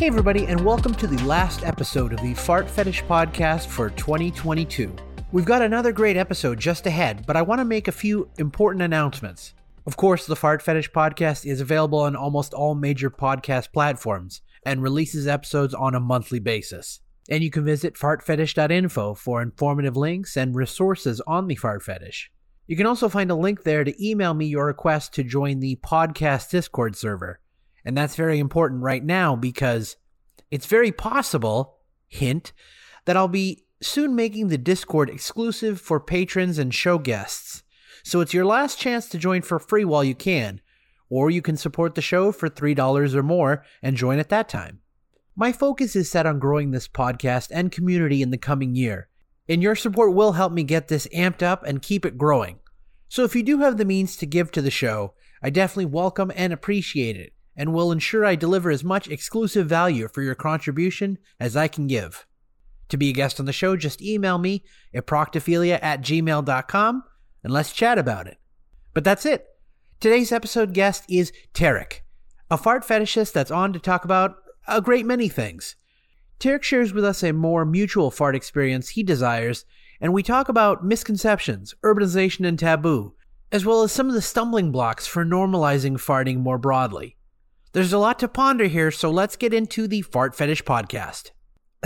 Hey everybody, and welcome to the last episode of the Fart Fetish Podcast for 2022. We've got another great episode just ahead, but I want to make a few important announcements. Of course, the Fart Fetish Podcast is available on almost all major podcast platforms and releases episodes on a monthly basis. And you can visit fartfetish.info for informative links and resources on the Fart Fetish. You can also find a link there to email me your request to join the podcast Discord server. And that's very important right now because it's very possible, hint, that I'll be soon making the Discord exclusive for patrons and show guests. So it's your last chance to join for free while you can, or you can support the show for $3 or more and join at that time. My focus is set on growing this podcast and community in the coming year, and your support will help me get this amped up and keep it growing. So if you do have the means to give to the show, I definitely welcome and appreciate it, and will ensure I deliver as much exclusive value for your contribution as I can give. To be a guest on the show, just email me at proctophilia@gmail.com and let's chat about it. But that's it. Today's episode guest is Tarik, a fart fetishist that's on to talk about a great many things. Tarik shares with us a more mutual fart experience he desires, and we talk about misconceptions, urbanization, and taboo, as well as some of the stumbling blocks for normalizing farting more broadly. There's a lot to ponder here, so let's get into the Fart Fetish Podcast.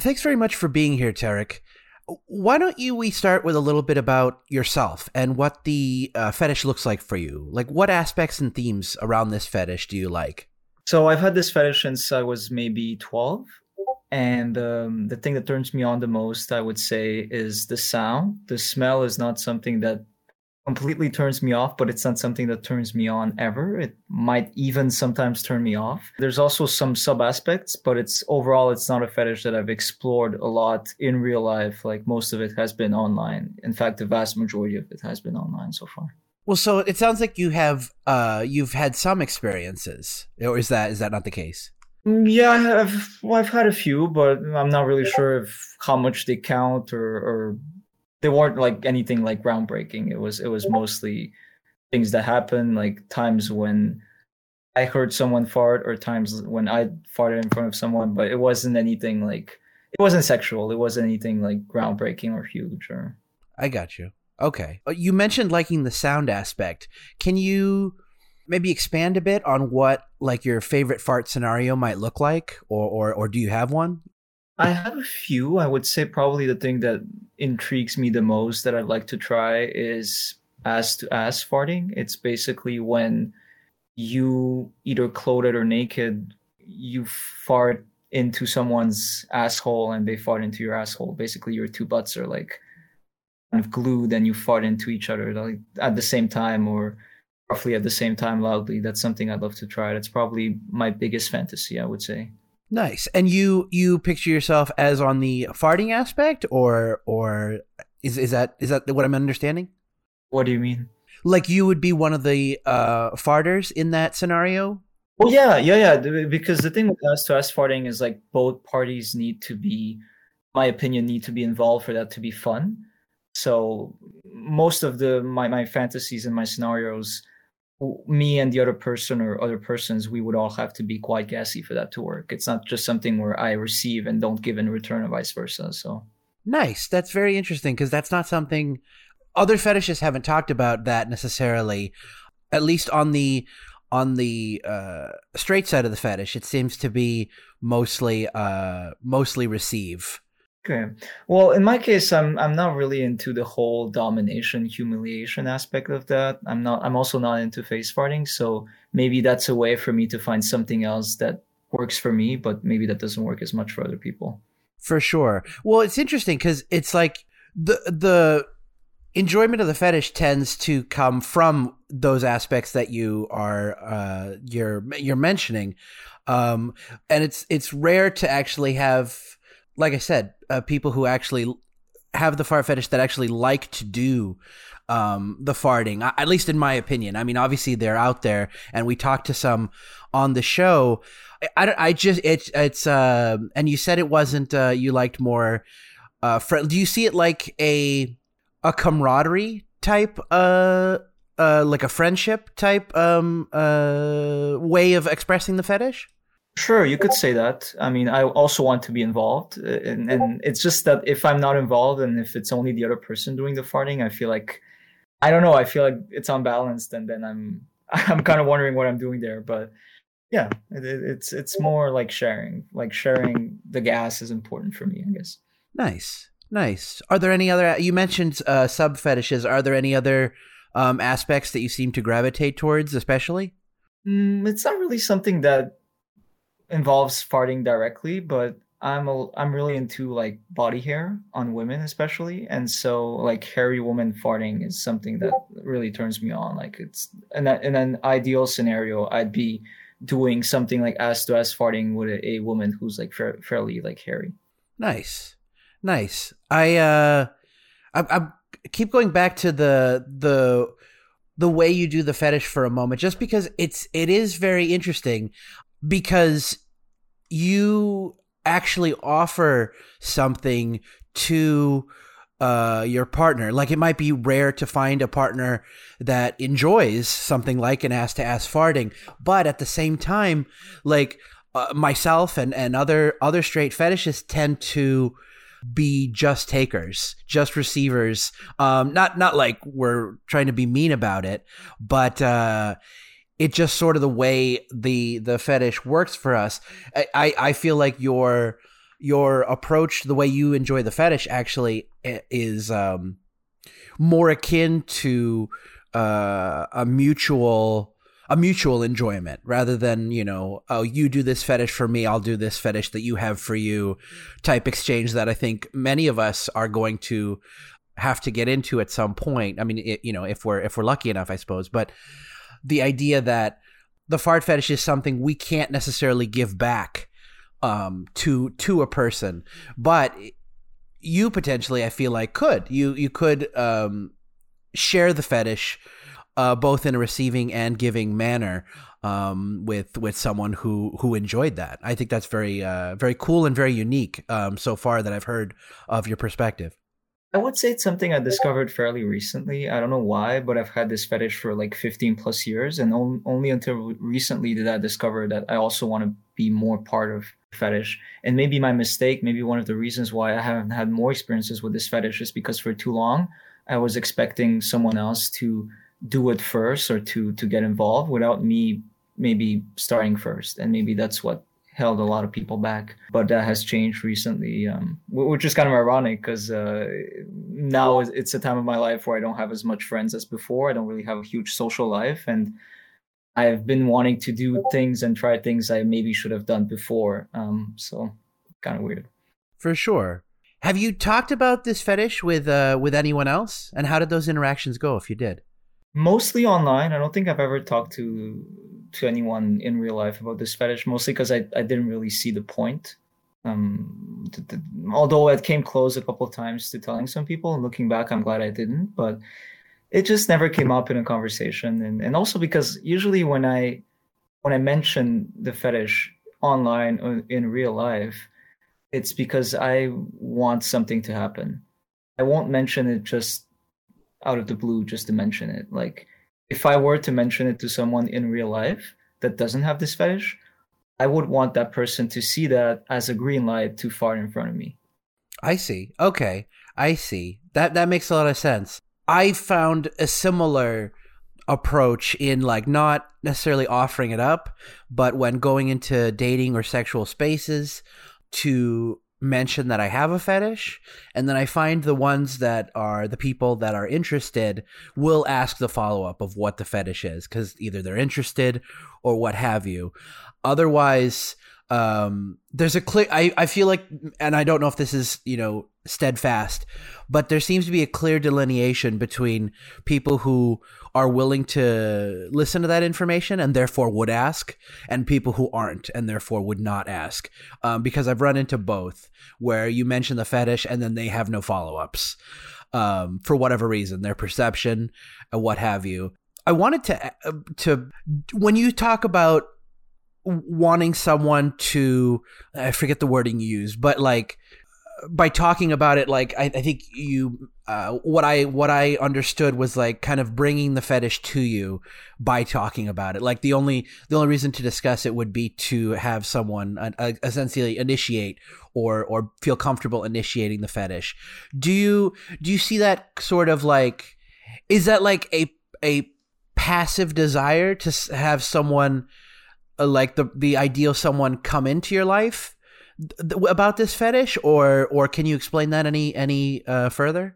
Thanks very much for being here, Tarik. Why don't we start with a little bit about yourself and what the fetish looks like for you? Like, what aspects and themes around this fetish do you like? So I've had this fetish since I was maybe 12. And the thing that turns me on the most, I would say, is the sound. The smell is not something that completely turns me off, but it's not something that turns me on ever. It might even sometimes turn me off. There's also some sub aspects, but it's not a fetish that I've explored a lot in real life. Like, most of it has been online. In fact, the vast majority of it has been online so far. Well, so it sounds like you have you've had some experiences, or is that not the case? Yeah, I've had a few, but I'm not really sure if how much they count or they weren't like anything like groundbreaking. It was mostly things that happen, like times when I heard someone fart or times when I farted in front of someone, but it wasn't sexual. It wasn't anything like groundbreaking or huge. I got you. Okay. You mentioned liking the sound aspect. Can you maybe expand a bit on what like your favorite fart scenario might look like, or do you have one? I have a few. I would say probably the thing that intrigues me the most that I'd like to try is ass-to-ass farting. It's basically when you, either clothed or naked, you fart into someone's asshole and they fart into your asshole. Basically, your two butts are like kind of glued and you fart into each other like at the same time or roughly at the same time loudly. That's something I'd love to try. That's probably my biggest fantasy, I would say. Nice. And you picture yourself as on the farting aspect, or is that what I'm understanding? What do you mean? Like, you would be one of the farters in that scenario? Well, yeah. Because the thing with ass-to-ass farting is like both parties need to be, my opinion, involved for that to be fun. So most of my fantasies and my scenarios, me and the other person or other persons, we would all have to be quite gassy for that to work. It's not just something where I receive and don't give in return and vice versa. So nice. That's very interesting because that's not something other fetishes haven't talked about that necessarily, at least on the straight side of the fetish. It seems to be mostly receive. Okay. Well, in my case, I'm not really into the whole domination, humiliation aspect of that. I'm also not into face farting, so maybe that's a way for me to find something else that works for me, but maybe that doesn't work as much for other people. For sure. Well, it's interesting because it's like the enjoyment of the fetish tends to come from those aspects that you are you're mentioning, and it's rare to actually have. Like I said, people who actually have the fart fetish that actually like to do the farting, at least in my opinion. I mean, obviously they're out there, and we talked to some on the show. And you said it wasn't. You liked more. Do you see it like a camaraderie type, like a friendship type way of expressing the fetish? Sure, you could say that. I mean, I also want to be involved. And it's just that if I'm not involved and if it's only the other person doing the farting, I feel like, I don't know, I feel like it's unbalanced. And then I'm kind of wondering what I'm doing there. But yeah, it's more like sharing. Like sharing the gas is important for me, I guess. Nice. Nice. Are there any other, you mentioned sub fetishes. Are there any other aspects that you seem to gravitate towards especially? It's not really something that involves farting directly, but I'm really into like body hair on women especially, and so like hairy woman farting is something that really turns me on. Like it's in an ideal scenario, I'd be doing something like ass to ass farting with a woman who's like fairly like hairy. Nice. I keep going back to the way you do the fetish for a moment, just because it is very interesting, because you actually offer something to your partner. Like, it might be rare to find a partner that enjoys something like an ass-to-ass farting, but at the same time, like myself and other straight fetishists tend to be just takers, just receivers. Not like we're trying to be mean about it, but it's just sort of the way the fetish works for us. I feel like your approach, the way you enjoy the fetish, actually is more akin to a mutual enjoyment, rather than, you know, oh, you do this fetish for me, I'll do this fetish that you have for you type exchange that I think many of us are going to have to get into at some point. I mean, if we're lucky enough, I suppose. But the idea that the fart fetish is something we can't necessarily give back to a person, but you potentially, I feel like, could. You could share the fetish both in a receiving and giving manner with someone who enjoyed that. I think that's very very cool and very unique so far that I've heard of your perspective. I would say it's something I discovered fairly recently. I don't know why, but I've had this fetish for like 15 plus years. And only until recently did I discover that I also want to be more part of fetish. And maybe my mistake, maybe one of the reasons why I haven't had more experiences with this fetish is because for too long, I was expecting someone else to do it first or to get involved without me maybe starting first. And maybe that's what held a lot of people back, but that has changed recently, which is kind of ironic because now it's a time of my life where I don't have as much friends as before. I don't really have a huge social life, and I've been wanting to do things and try things I maybe should have done before. So kind of weird. For sure. Have you talked about this fetish with anyone else? And how did those interactions go, if you did? Mostly online. I don't think I've ever talked to anyone in real life about this fetish, mostly because I didn't really see the point. Although I came close a couple of times to telling some people, and looking back, I'm glad I didn't, but it just never came up in a conversation. And also because usually when I mention the fetish online or in real life, it's because I want something to happen. I won't mention it just out of the blue just to mention it. Like, if I were to mention it to someone in real life that doesn't have this fetish, I would want that person to see that as a green light to fart in front of me. I see. Okay. I see. That makes a lot of sense. I found a similar approach in, like, not necessarily offering it up, but when going into dating or sexual spaces, to mention that I have a fetish, and then I find the ones that are the people that are interested will ask the follow-up of what the fetish is, because either they're interested or what have you. Otherwise, there's a clear, I feel like, and I don't know if this is, you know, steadfast, but there seems to be a clear delineation between people who are willing to listen to that information and therefore would ask, and people who aren't and therefore would not ask, because I've run into both, where you mention the fetish and then they have no follow-ups for whatever reason, their perception, what have you. I wanted to when you talk about wanting someone to, I forget the wording you used, but like, by talking about it, like I think you what I understood was like kind of bringing the fetish to you by talking about it. Like the only reason to discuss it would be to have someone essentially initiate or feel comfortable initiating the fetish. Do you see that sort of like, is that like a passive desire to have someone like the ideal someone come into your life about this fetish, or can you explain that any further?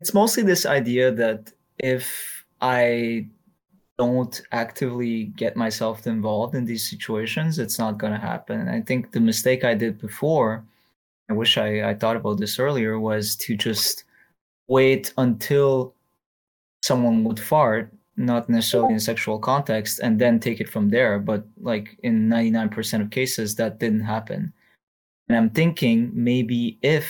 It's mostly this idea that if I don't actively get myself involved in these situations, it's not going to happen. And I think the mistake I did before, I wish I thought about this earlier, was to just wait until someone would fart, not necessarily in sexual context, and then take it from there. But like in 99% of cases, that didn't happen. And I'm thinking maybe if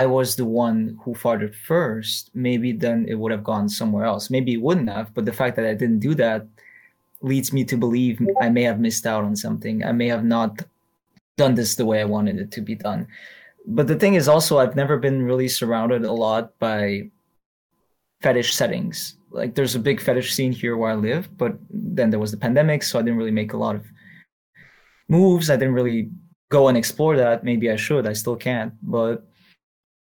I was the one who farted first, maybe then it would have gone somewhere else. Maybe it wouldn't have, but the fact that I didn't do that leads me to believe I may have missed out on something. I may have not done this the way I wanted it to be done. But the thing is also, I've never been really surrounded a lot by fetish settings. Like there's a big fetish scene here where I live, but then there was the pandemic, so I didn't really make a lot of moves. I didn't really go and explore that. Maybe I should, I still can't, but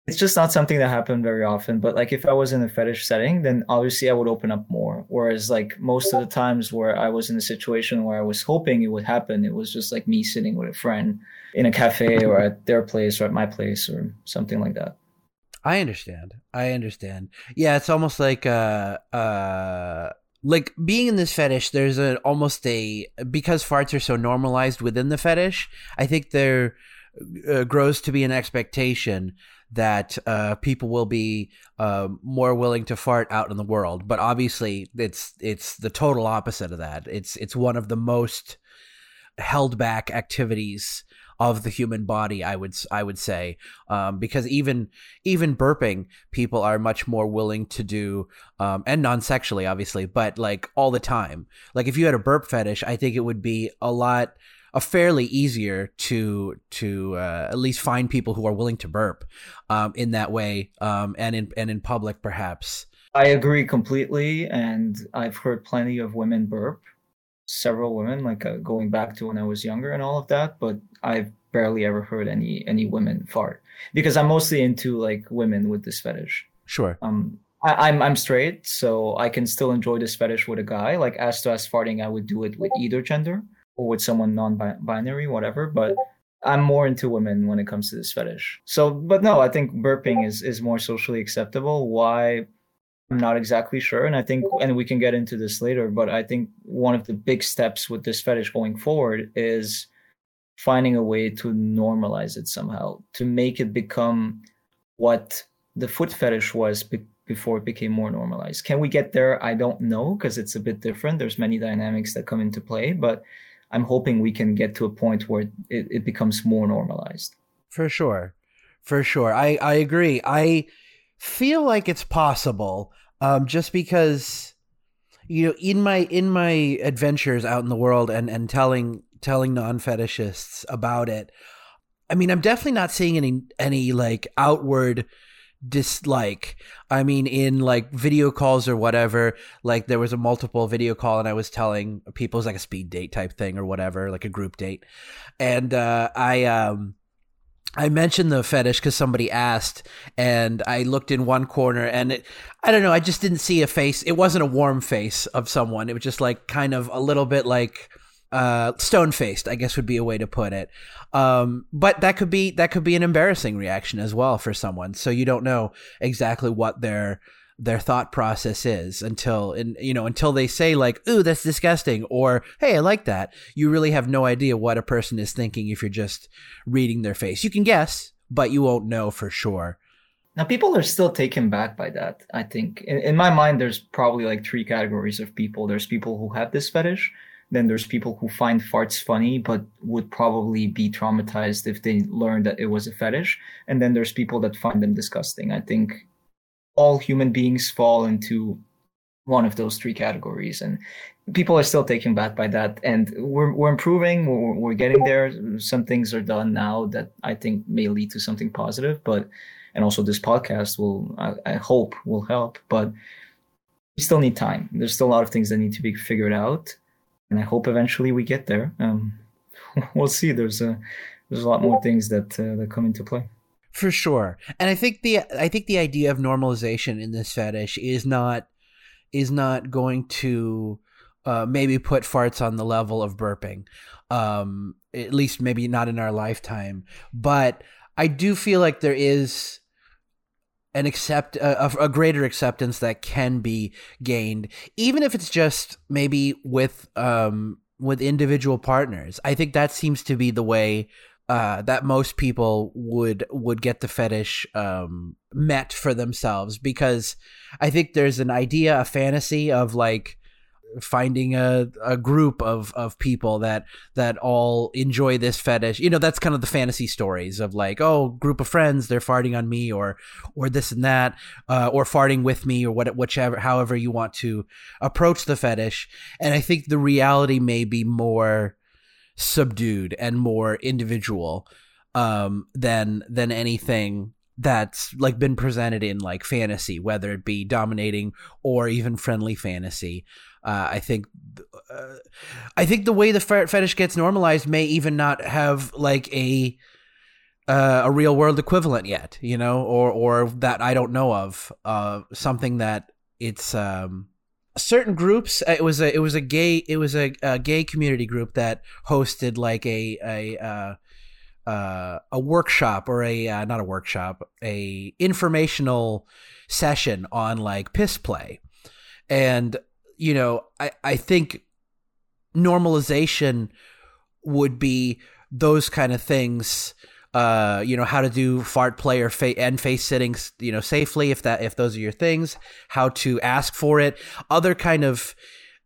it's just not something that happened very often. But like if I was in a fetish setting, then obviously I would open up more. Whereas like most of the times where I was in a situation where I was hoping it would happen, it was just like me sitting with a friend in a cafe or at their place or at my place or something like that. I understand. Yeah, it's almost like being in this fetish, there's because farts are so normalized within the fetish, I think there grows to be an expectation that people will be more willing to fart out in the world. But obviously, it's the total opposite of that. It's one of the most held back activities of the human body, I would say, because even burping, people are much more willing to do, and non-sexually, obviously, but like all the time. Like if you had a burp fetish, I think it would be fairly easier to at least find people who are willing to burp in that way, and in public, perhaps. I agree completely, and I've heard plenty of women burp. Several women, like going back to when I was younger and all of that, but I've barely ever heard any women fart because I'm mostly into like women with this fetish. Sure. I'm straight, so I can still enjoy this fetish with a guy. Like as to us farting, I would do it with either gender or with someone non-binary, whatever, but I'm more into women when it comes to this fetish. So, but no, I think burping is more socially acceptable. Why? I'm not exactly sure. And I think, and we can get into this later, but I think one of the big steps with this fetish going forward is finding a way to normalize it somehow, to make it become what the foot fetish was before it became more normalized. Can we get there? I don't know, because it's a bit different. There's many dynamics that come into play, but I'm hoping we can get to a point where it becomes more normalized. For sure. I agree. I feel like it's possible, just because, you know, in my adventures out in the world and telling non-fetishists about it, I mean, I'm definitely not seeing any like outward dislike. I mean, in like video calls or whatever, like there was a multiple video call and I was telling people, it was like a speed date type thing or whatever, like a group date. And I mentioned the fetish because somebody asked, and I looked in one corner and I don't know, I just didn't see a face. It wasn't a warm face of someone. It was just like kind of a little bit like stone-faced, I guess would be a way to put it. But that could be an embarrassing reaction as well for someone. So you don't know exactly what their thought process is until they say like, ooh, that's disgusting, or hey, I like that. You really have no idea what a person is thinking if you're just reading their face. You can guess, but you won't know for sure. Now, people are still taken back by that, I think. In my mind, there's probably like three categories of people. There's people who have this fetish. Then there's people who find farts funny, but would probably be traumatized if they learned that it was a fetish. And then there's people that find them disgusting. I think all human beings fall into one of those three categories, and people are still taken back by that. And we're improving. We're getting there. Some things are done now that I think may lead to something positive, but and also this podcast will, I hope, will help. But we still need time. There's still a lot of things that need to be figured out, and I hope eventually we get there. We'll see. There's a lot more things that come into play. For sure. And I think the idea of normalization in this fetish is not going to maybe put farts on the level of burping, at least maybe not in our lifetime. But I do feel like there is a greater acceptance that can be gained, even if it's just maybe with individual partners. I think that seems to be the way that most people would get the fetish met for themselves, because I think there's an idea, a fantasy of like finding a group of people that all enjoy this fetish. You know, that's kind of the fantasy stories of like, oh, group of friends, they're farting on me or this and that, or farting with me, or however you want to approach the fetish. And I think the reality may be more subdued and more individual than anything that's like been presented in like fantasy, whether it be dominating or even friendly fantasy. I think the way the fetish gets normalized may even not have like a real world equivalent yet, you know, or that I don't know of, something that it's certain groups. It was a gay community group that hosted like a workshop or a informational session on like piss play. And you know, I think normalization would be those kind of things, you know, how to do fart play or and face sittings, you know, safely, if those are your things, how to ask for it, other kind of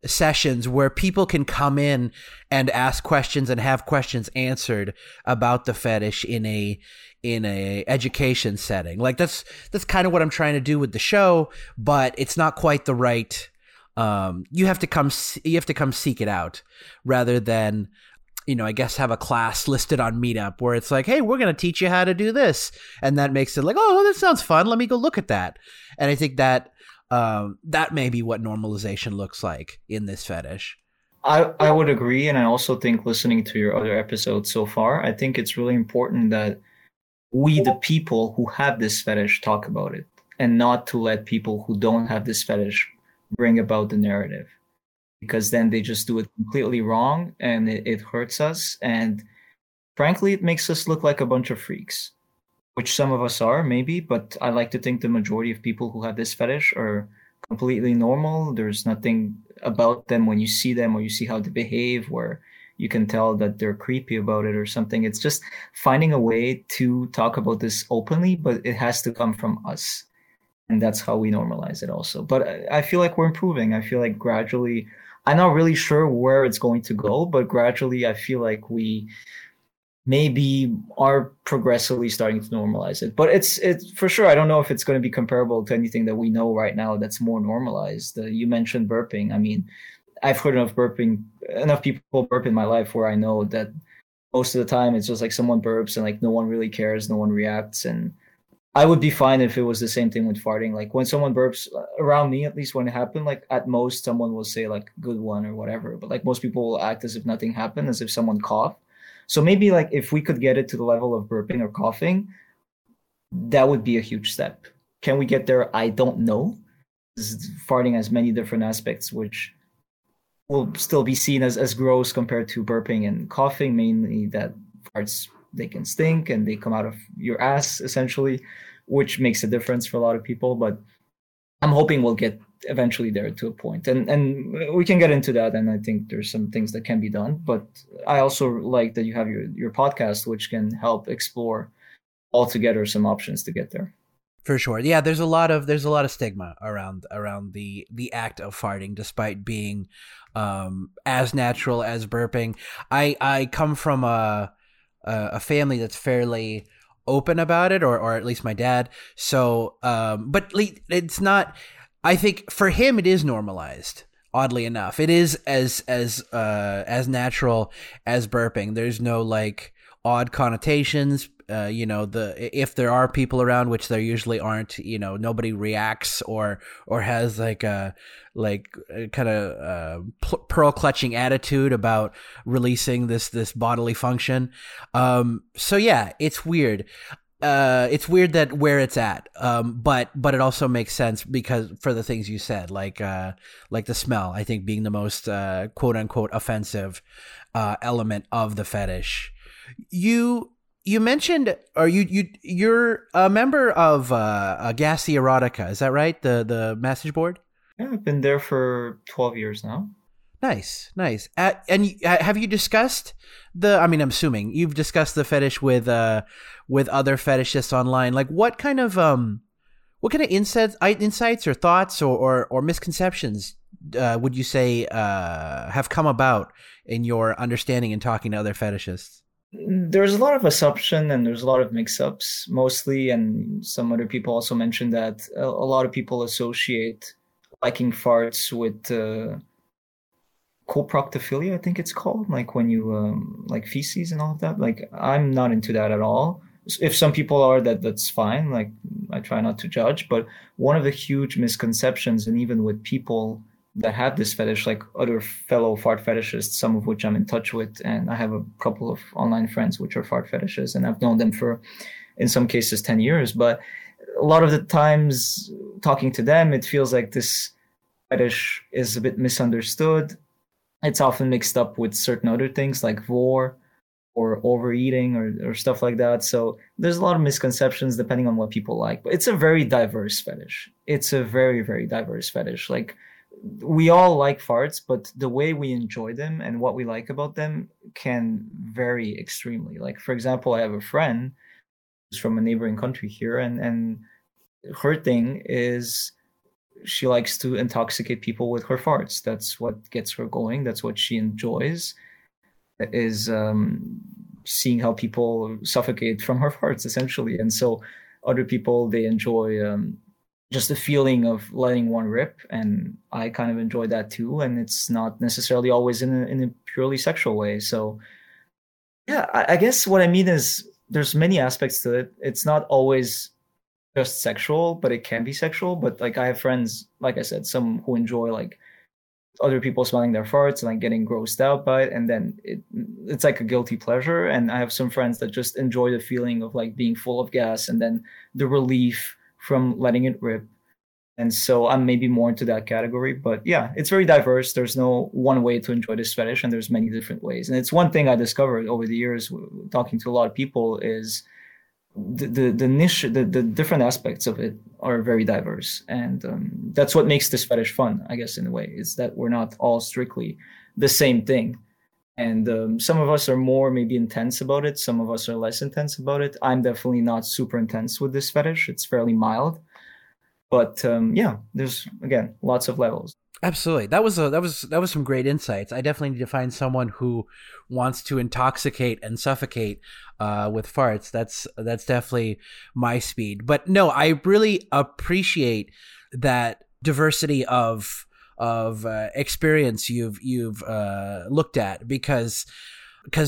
sessions where people can come in and ask questions and have questions answered about the fetish in a education setting. Like that's kind of what I'm trying to do with the show, but it's not quite the right. You have to come seek it out, rather than, you know, I guess have a class listed on Meetup where it's like, hey, we're going to teach you how to do this. And that makes it like, oh, that sounds fun. Let me go look at that. And I think that that may be what normalization looks like in this fetish. I would agree. And I also think, listening to your other episodes so far, I think it's really important that we, the people who have this fetish, talk about it, and not to let people who don't have this fetish bring about the narrative, because then they just do it completely wrong, and it hurts us, and frankly it makes us look like a bunch of freaks, which some of us are maybe, but I like to think the majority of people who have this fetish are completely normal. There's nothing about them when you see them or you see how they behave where you can tell that they're creepy about it or something. It's just finding a way to talk about this openly, but it has to come from us. And that's how we normalize it also. But I feel like we're improving. I feel like gradually, I'm not really sure where it's going to go, but gradually I feel like we maybe are progressively starting to normalize it. But it's for sure, I don't know if it's going to be comparable to anything that we know right now that's more normalized. You mentioned burping. I mean, I've heard enough people burp in my life where I know that most of the time it's just like someone burps and like no one really cares, no one reacts. And I would be fine if it was the same thing with farting. Like when someone burps around me, at least when it happened, like at most someone will say like good one or whatever. But like most people will act as if nothing happened, as if someone coughed. So maybe like if we could get it to the level of burping or coughing, that would be a huge step. Can we get there? I don't know. Farting has many different aspects, which will still be seen as gross compared to burping and coughing, mainly that farts, they can stink and they come out of your ass essentially, which makes a difference for a lot of people. But I'm hoping we'll get eventually there to a point, and we can get into that. And I think there's some things that can be done, but I also like that you have your podcast, which can help explore altogether some options to get there. For sure. Yeah. There's a lot of stigma around the act of farting, despite being as natural as burping. I come from a family that's fairly open about it, or at least my dad. So, but it's not, I think for him, it is normalized. Oddly enough, it is as natural as burping. There's no like odd connotations. you know, if there are people around, which there usually aren't, you know, nobody reacts or has like a kind of pearl clutching attitude about releasing this bodily function. So yeah, it's weird. It's weird that where it's at, but it also makes sense because for the things you said, like the smell, I think being the most quote unquote offensive element of the fetish. You mentioned, or you're a member of Gassy Erotica, is that right? The message board. Yeah, I've been there for 12 years now. Nice. And have you discussed I'm assuming you've discussed the fetish with other fetishists online. Like, what kind of insights or thoughts or misconceptions would you say have come about in your understanding and talking to other fetishists? There's a lot of assumption and there's a lot of mix-ups mostly, and some other people also mentioned that a lot of people associate liking farts with coproctophilia, I think it's called, like when you like feces and all of that. Like, I'm not into that at all. If some people are, that's fine. Like, I try not to judge. But one of the huge misconceptions, and even with people that have this fetish, like other fellow fart fetishists, some of which I'm in touch with, and I have a couple of online friends which are fart fetishists, and I've known them for, in some cases, 10 years. But a lot of the times talking to them, it feels like this fetish is a bit misunderstood. It's often mixed up with certain other things like vor or overeating or stuff like that. So there's a lot of misconceptions depending on what people like. But it's a very diverse fetish. It's a very, very diverse fetish. Like, we all like farts, but the way we enjoy them and what we like about them can vary extremely. Like, for example, I have a friend who's from a neighboring country here, and her thing is, she likes to intoxicate people with her farts. That's what gets her going. That's what she enjoys, is seeing how people suffocate from her farts, essentially. And so other people, they enjoy just the feeling of letting one rip. And I kind of enjoy that too. And it's not necessarily always in a purely sexual way. So yeah, I guess what I mean is there's many aspects to it. It's not always just sexual, but it can be sexual. But like, I have friends, like I said, some who enjoy like other people smelling their farts and like getting grossed out by it, and then it's like a guilty pleasure. And I have some friends that just enjoy the feeling of like being full of gas and then the relief from letting it rip. And so I'm maybe more into that category. But yeah, it's very diverse. There's no one way to enjoy this fetish, and there's many different ways. And it's one thing I discovered over the years talking to a lot of people is the niche, the different aspects of it are very diverse. And that's what makes this fetish fun, I guess, in a way, is that we're not all strictly the same thing. And some of us are more maybe intense about it. Some of us are less intense about it. I'm definitely not super intense with this fetish. It's fairly mild. But yeah, there's, again, lots of levels. Absolutely. That was some great insights. I definitely need to find someone who wants to intoxicate and suffocate with farts. That's definitely my speed. But no, I really appreciate that diversity of experience you've looked at, because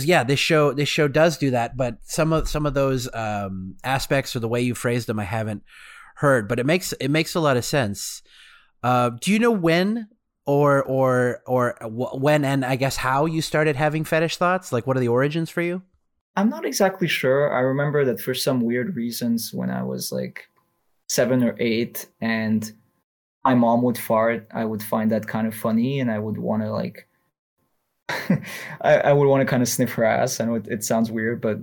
yeah, this show does do that, but some of those aspects or the way you phrased them I haven't heard, but it makes a lot of sense. Do you know when or when and I guess how you started having fetish thoughts? Like, what are the origins for you? I'm not exactly sure. I remember that for some weird reasons when I was like 7 or 8 and my mom would fart, I would find that kind of funny and I would want to like, I would want to kind of sniff her ass. I know it sounds weird, but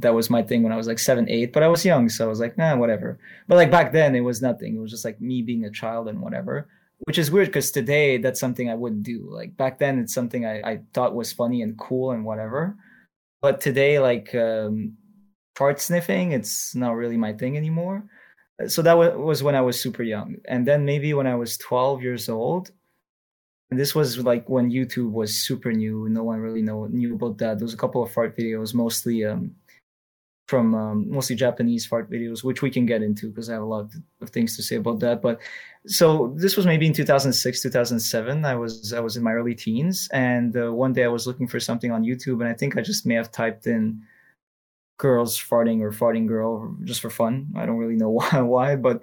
that was my thing when I was like 7, 8, but I was young. So I was like, nah, whatever. But like back then it was nothing. It was just like me being a child and whatever, which is weird because today that's something I wouldn't do. Like back then it's something I thought was funny and cool and whatever. But today, like fart sniffing, it's not really my thing anymore. So that was when I was super young. And then maybe when I was 12 years old, and this was like when YouTube was super new. No one really knew about that. There was a couple of fart videos, mostly from Japanese fart videos, which we can get into because I have a lot of things to say about that. But so this was maybe in 2006, 2007. I was in my early teens, and one day I was looking for something on YouTube, and I think I just may have typed in girls farting or farting girl just for fun. I don't really know why, but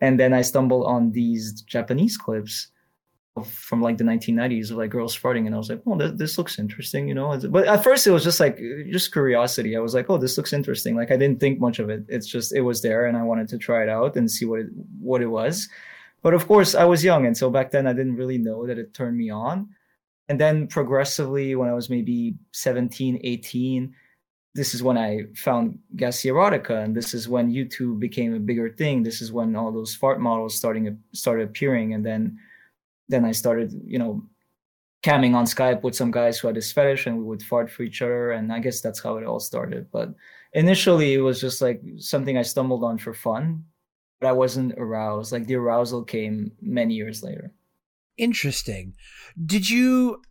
and then I stumbled on these Japanese clips from like the 1990s of like girls farting, and I was like, oh, this looks interesting, you know. But at first it was just like just curiosity. I was like, oh, this looks interesting. Like I didn't think much of it. It's just it was there, and I wanted to try it out and see what it was. But of course, I was young, and so back then I didn't really know that it turned me on. And then progressively, when I was maybe 17, 18, this is when I found Gassy Erotica, and this is when YouTube became a bigger thing. This is when all those fart models started appearing, and then I started, you know, camming on Skype with some guys who had this fetish, and we would fart for each other, and I guess that's how it all started. But initially, it was just like something I stumbled on for fun, but I wasn't aroused. Like the arousal came many years later. Interesting. Did you...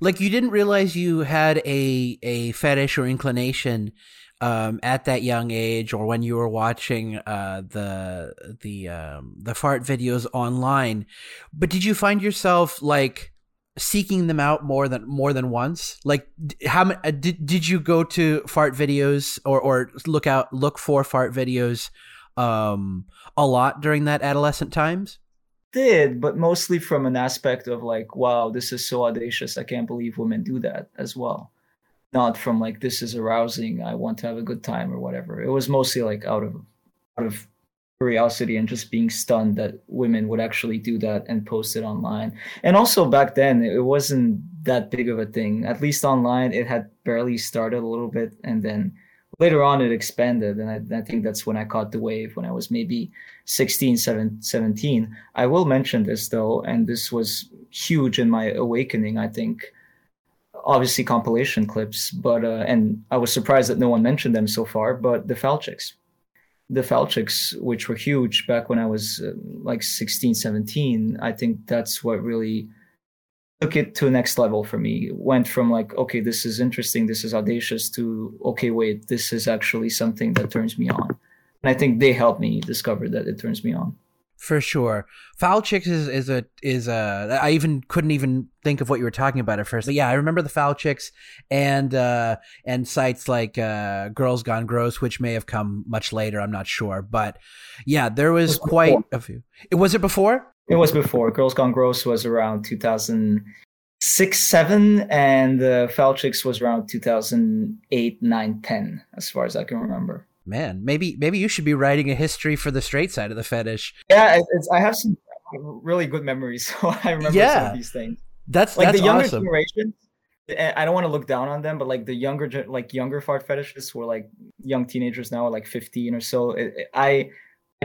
Like you didn't realize you had a fetish or inclination at that young age, or when you were watching the fart videos online. But did you find yourself like seeking them out more than once? Like how did you go to fart videos or look for fart videos a lot during that adolescent times? Did, but mostly from an aspect of like, wow, this is so audacious. I can't believe women do that as well. Not from like, this is arousing. I want to have a good time or whatever. It was mostly like out of curiosity and just being stunned that women would actually do that and post it online. And also back then, it wasn't that big of a thing. At least online, it had barely started a little bit. And then later on, it expanded, and I think that's when I caught the wave, when I was maybe 16, 17. I will mention this, though, and this was huge in my awakening, I think. Obviously, compilation clips, but and I was surprised that no one mentioned them so far, but the Foul Chicks. The Foul Chicks, which were huge back when I was like 16, 17, I think that's what really took it to the next level for me. It went from like, okay, this is interesting, this is audacious, to okay, wait, this is actually something that turns me on. And I think they helped me discover that it turns me on. For sure. Foul Chicks is a I even couldn't think of what you were talking about at first. But yeah, I remember the Foul Chicks and sites like Girls Gone Gross, which may have come much later, I'm not sure. But yeah, there was quite a few. Was it before? It was before. Girls Gone Gross was around 2006, 2007, and Foul Chicks was around 2008, 2009, 2010, as far as I can remember. Man, maybe you should be writing a history for the straight side of the fetish. Yeah, I have some really good memories, so I remember some of these things. That's like that's the younger awesome. Generation. I don't want to look down on them, but like the younger fart fetishists were like young teenagers now, like 15 or so. I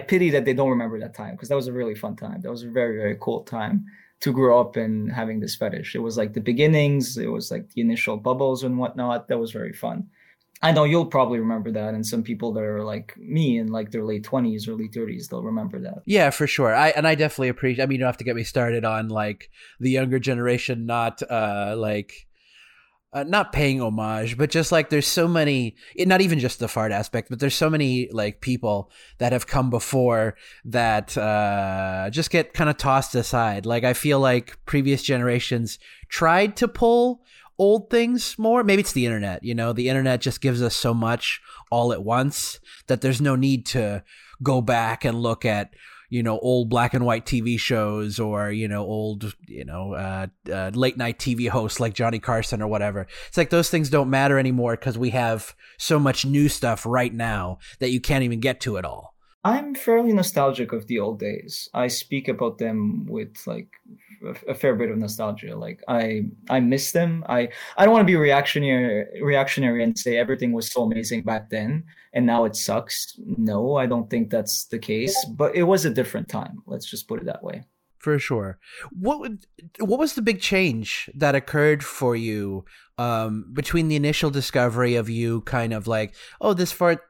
pity that they don't remember that time, because that was a really fun time. That was a very, very cool time to grow up and having this fetish. It was like the beginnings. It was like the initial bubbles and whatnot. That was very fun. I know you'll probably remember that. And some people that are like me in like their late 20s, early 30s, they'll remember that. Yeah, for sure. I definitely appreciate, I mean, you don't have to get me started on like the younger generation, not paying homage, but just like there's so many, not even just the fart aspect, but there's so many like people that have come before that just get kind of tossed aside. Like I feel like previous generations tried to pull old things more. Maybe it's the internet, you know, the internet just gives us so much all at once that there's no need to go back and look at, you know, old black and white TV shows or, you know, old, you know, late night TV hosts like Johnny Carson or whatever. It's like those things don't matter anymore because we have so much new stuff right now that you can't even get to it all. I'm fairly nostalgic of the old days. I speak about them with like a fair bit of nostalgia. Like I miss them. I don't want to be reactionary and say everything was so amazing back then and now it sucks. No, I don't think that's the case, but it was a different time. Let's just put it that way. For sure. What was the big change that occurred for you between the initial discovery of you kind of like, oh, this fart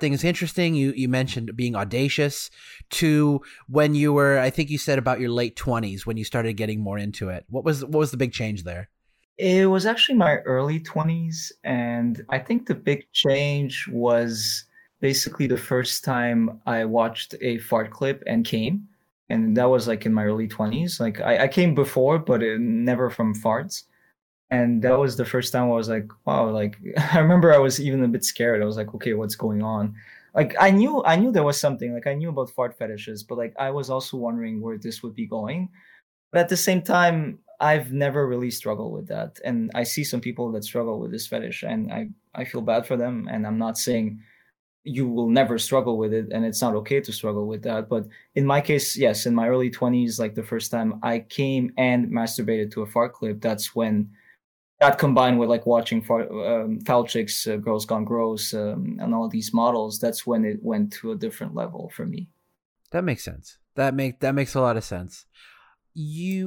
thing is interesting. You mentioned being audacious, to when you were, I think you said about your late 20s when you started getting more into it. What was the big change there? It was actually my early 20s, and I think the big change was basically the first time I watched a fart clip and came. And that was like in my early 20s. Like I came before, but never from farts. And that was the first time I was like, wow, like, I remember I was even a bit scared. I was like, okay, what's going on? Like, I knew there was something, like, I knew about fart fetishes, but like, I was also wondering where this would be going. But at the same time, I've never really struggled with that. And I see some people that struggle with this fetish, and I feel bad for them. And I'm not saying you will never struggle with it, and it's not okay to struggle with that. But in my case, yes, in my early 20s, like the first time I came and masturbated to a fart clip, that's when that, combined with like watching Foul Chicks, Girls Gone Gross, and all these models, that's when it went to a different level for me. That makes sense. That makes a lot of sense. We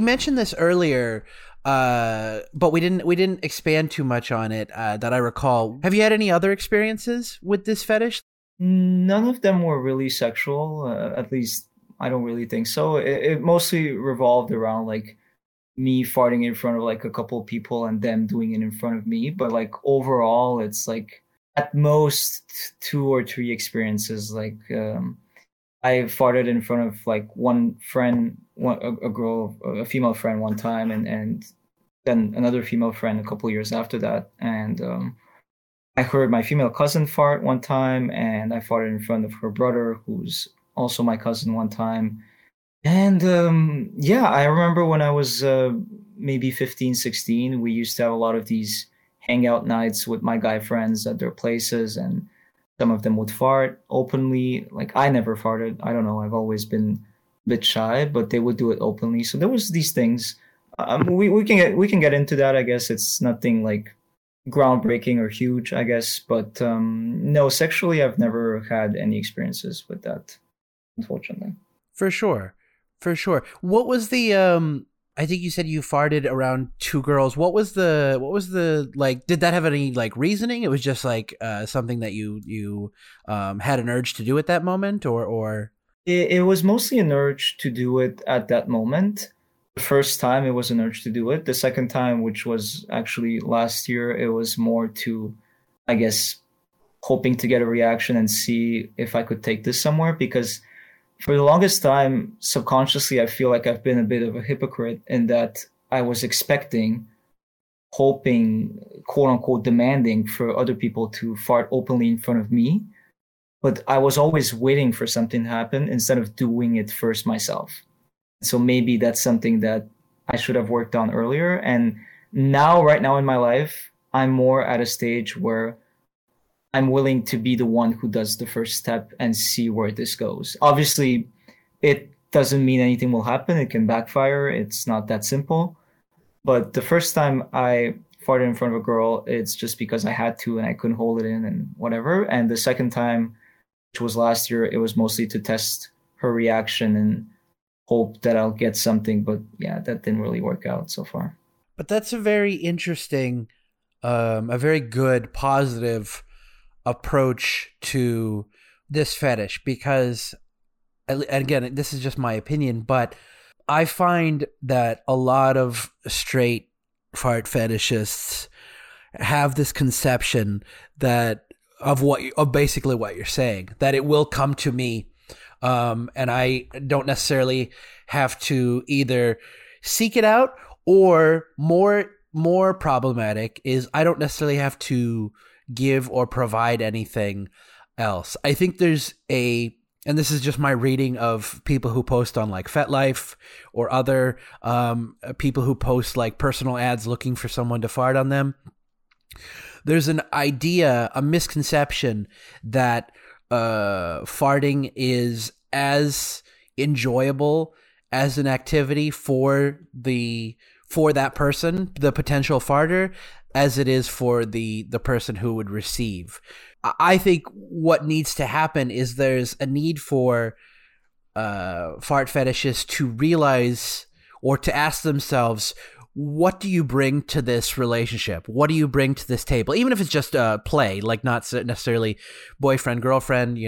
mentioned this earlier, but we didn't expand too much on it that I recall. Have you had any other experiences with this fetish? None of them were really sexual. At least I don't really think so. It mostly revolved around like me farting in front of like a couple of people and them doing it in front of me. But like overall, it's like at most 2 or 3 experiences. Like I farted in front of like one friend, a female friend one time, and then another female friend a couple years after that. And I heard my female cousin fart one time, and I farted in front of her brother, who's also my cousin, one time. And I remember when I was maybe 15, 16, we used to have a lot of these hangout nights with my guy friends at their places, and some of them would fart openly. Like, I never farted. I don't know. I've always been a bit shy, but they would do it openly. So there was these things. We can get into that. I guess it's nothing like groundbreaking or huge, I guess. But no, sexually, I've never had any experiences with that, unfortunately. For sure. What was the I think you said you farted around 2 girls. What was the like, did that have any like reasoning? It was just like something that you had an urge to do at that moment, or it was mostly an urge to do it at that moment. The first time it was an urge to do it. The second time, which was actually last year, it was more to, I guess, hoping to get a reaction and see if I could take this somewhere, because for the longest time, subconsciously, I feel like I've been a bit of a hypocrite in that I was expecting, hoping, quote unquote, demanding for other people to fart openly in front of me. But I was always waiting for something to happen instead of doing it first myself. So maybe that's something that I should have worked on earlier. And now, right now in my life, I'm more at a stage where I'm willing to be the one who does the first step and see where this goes. Obviously, it doesn't mean anything will happen. It can backfire. It's not that simple. But the first time I farted in front of a girl, it's just because I had to and I couldn't hold it in and whatever. And the second time, which was last year, it was mostly to test her reaction and hope that I'll get something. But yeah, that didn't really work out so far. But that's a very interesting, a very good, positive approach to this fetish, because, and again, this is just my opinion, but I find that a lot of straight fart fetishists have this conception that of basically what you're saying, that it will come to me, and I don't necessarily have to either seek it out, or more problematic is I don't necessarily have to give or provide anything else. I think there's and this is just my reading of people who post on like FetLife or other people who post like personal ads looking for someone to fart on them. There's an idea, a misconception that farting is as enjoyable as an activity for that person, the potential farter, as it is for the person who would receive. I think what needs to happen is there's a need for fart fetishists to realize, or to ask themselves, what do you bring to this relationship? What do you bring to this table? Even if it's just play, like not necessarily boyfriend, girlfriend,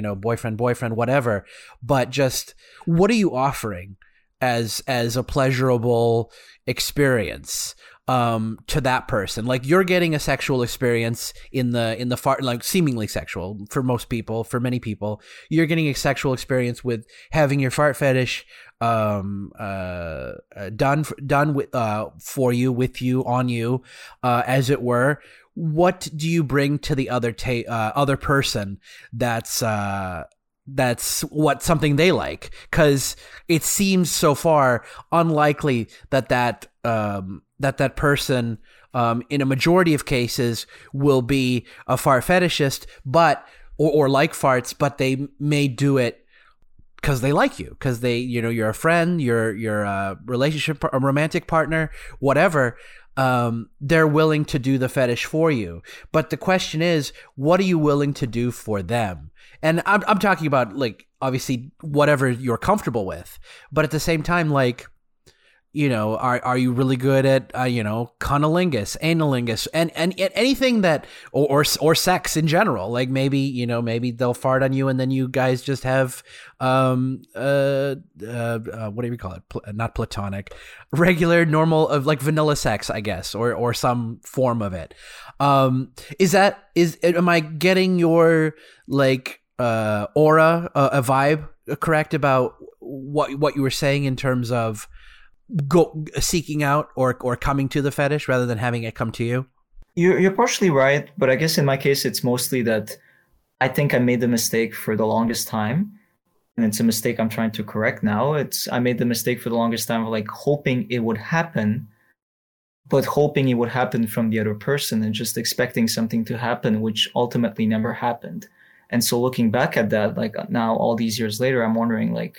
boyfriend, whatever, but just what are you offering as a pleasurable experience? to that person. Like, you're getting a sexual experience in the fart, like, seemingly sexual for most people, for many people. You're getting a sexual experience with having your fart fetish done for you, with you, on you, as it were. What do you bring to the other person that's something they like? Because it seems so far unlikely that person in a majority of cases will be a fart fetishist, but or like farts, but they may do it because they like you, because they, you know, you're a friend, you're a relationship, a romantic partner, whatever. They're willing to do the fetish for you. But the question is, what are you willing to do for them? And I'm talking about, like, obviously whatever you're comfortable with, but at the same time, like, you know, are you really good at, cunnilingus, analingus, and anything that, or sex in general? Like, maybe they'll fart on you and then you guys just have, what do you call it? Not platonic, regular, normal, of like vanilla sex, I guess, or some form of it. Am I getting your, like, aura, a vibe correct about what you were saying in terms of seeking out or coming to the fetish rather than having it come to you? You're partially right, but I guess in my case, it's mostly that I think I made the mistake for the longest time, and it's a mistake I'm trying to correct now. I made the mistake for the longest time of, like, hoping it would happen, but hoping it would happen from the other person and just expecting something to happen, which ultimately never happened. And so looking back at that, like, now all these years later, I'm wondering, like,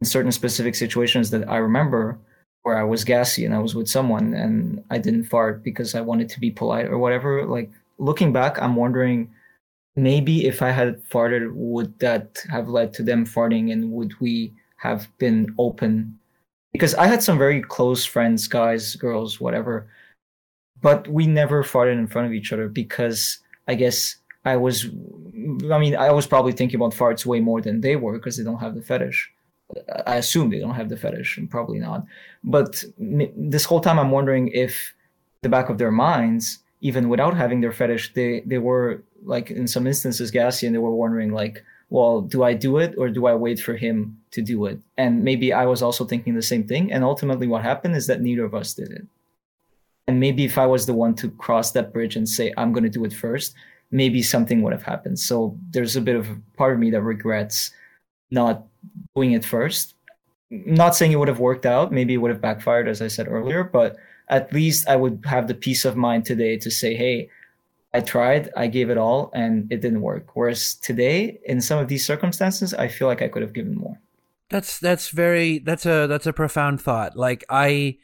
in certain specific situations that I remember, where I was gassy and I was with someone and I didn't fart because I wanted to be polite or whatever. Like, looking back, I'm wondering, maybe if I had farted, would that have led to them farting, and would we have been open? Because I had some very close friends, guys, girls, whatever, but we never farted in front of each other because I guess I was probably thinking about farts way more than they were because they don't have the fetish. I assume they don't have the fetish, and probably not. But this whole time I'm wondering if the back of their minds, even without having their fetish, they were, like, in some instances gassy, and they were wondering, like, well, do I do it or do I wait for him to do it? And maybe I was also thinking the same thing. And ultimately what happened is that neither of us did it. And maybe if I was the one to cross that bridge and say, I'm going to do it first, maybe something would have happened. So there's a bit of part of me that regrets not doing it first. Not saying it would have worked out, maybe it would have backfired, as I said earlier, but at least I would have the peace of mind today to say, hey, I tried, I gave it all, and it didn't work. Whereas today, in some of these circumstances, I feel like I could have given more. That's a profound thought. Like, I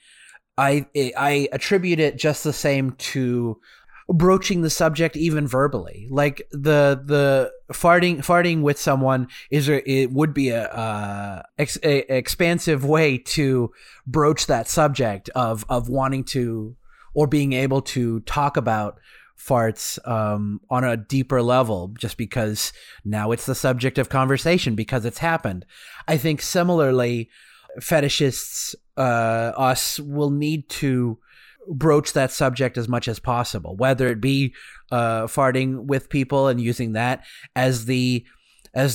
attribute it just the same to broaching the subject even verbally. Like, the farting with someone would be a expansive way to broach that subject of wanting to or being able to talk about farts on a deeper level, just because now it's the subject of conversation because it's happened. I think similarly, fetishists, us, will need to broach that subject as much as possible, whether it be farting with people and using that as the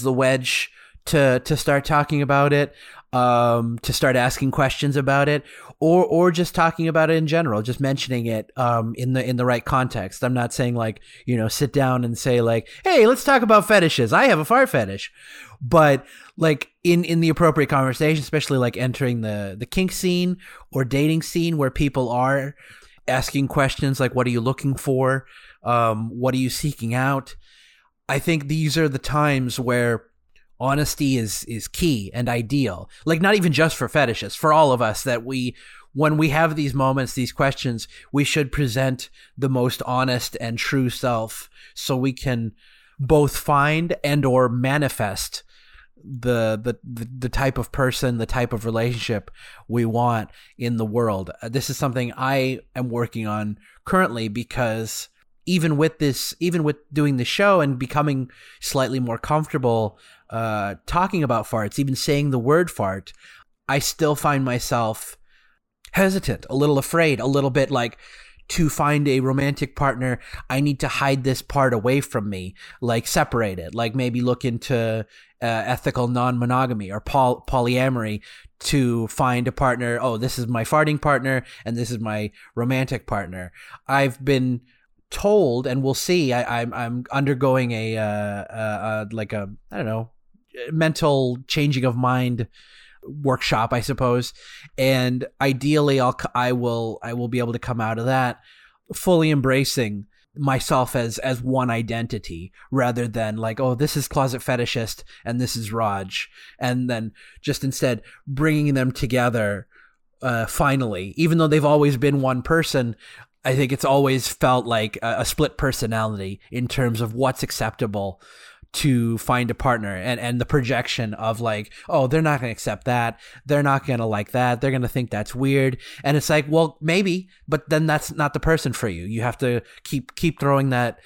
wedge to start talking about it, to start asking questions about it, or just talking about it in general, just mentioning it in the right context. I'm not saying, like, you know, sit down and say, like, hey, let's talk about fetishes, I have a fart fetish, but, like, in the appropriate conversation, especially, like, entering the kink scene or dating scene where people are asking questions like, what are you looking for, what are you seeking out? I think these are the times where honesty is key and ideal. Like, not even just for fetishes, for all of us, that when we have these moments, these questions, we should present the most honest and true self, so we can both find and or manifest the type of person, the type of relationship we want in the world. This is something I am working on currently, because even with doing the show and becoming slightly more comfortable talking about farts, even saying the word fart, I still find myself hesitant, a little afraid, a little bit like, to find a romantic partner, I need to hide this part away from me, like separate it, like maybe look into ethical non-monogamy or polyamory to find a partner. Oh, this is my farting partner and this is my romantic partner. I've been told, and we'll see, I'm undergoing a like a, I don't know, mental changing of mind workshop, I suppose, and ideally I will be able to come out of that fully embracing myself as one identity, rather than like, oh, this is Closet Fetishist and this is Raj, and then just instead bringing them together finally, even though they've always been one person. I think it's always felt like a split personality in terms of what's acceptable to find a partner, and the projection of like, oh, they're not going to accept that. They're not going to like that. They're going to think that's weird. And it's like, well, maybe, but then that's not the person for you. You have to keep throwing that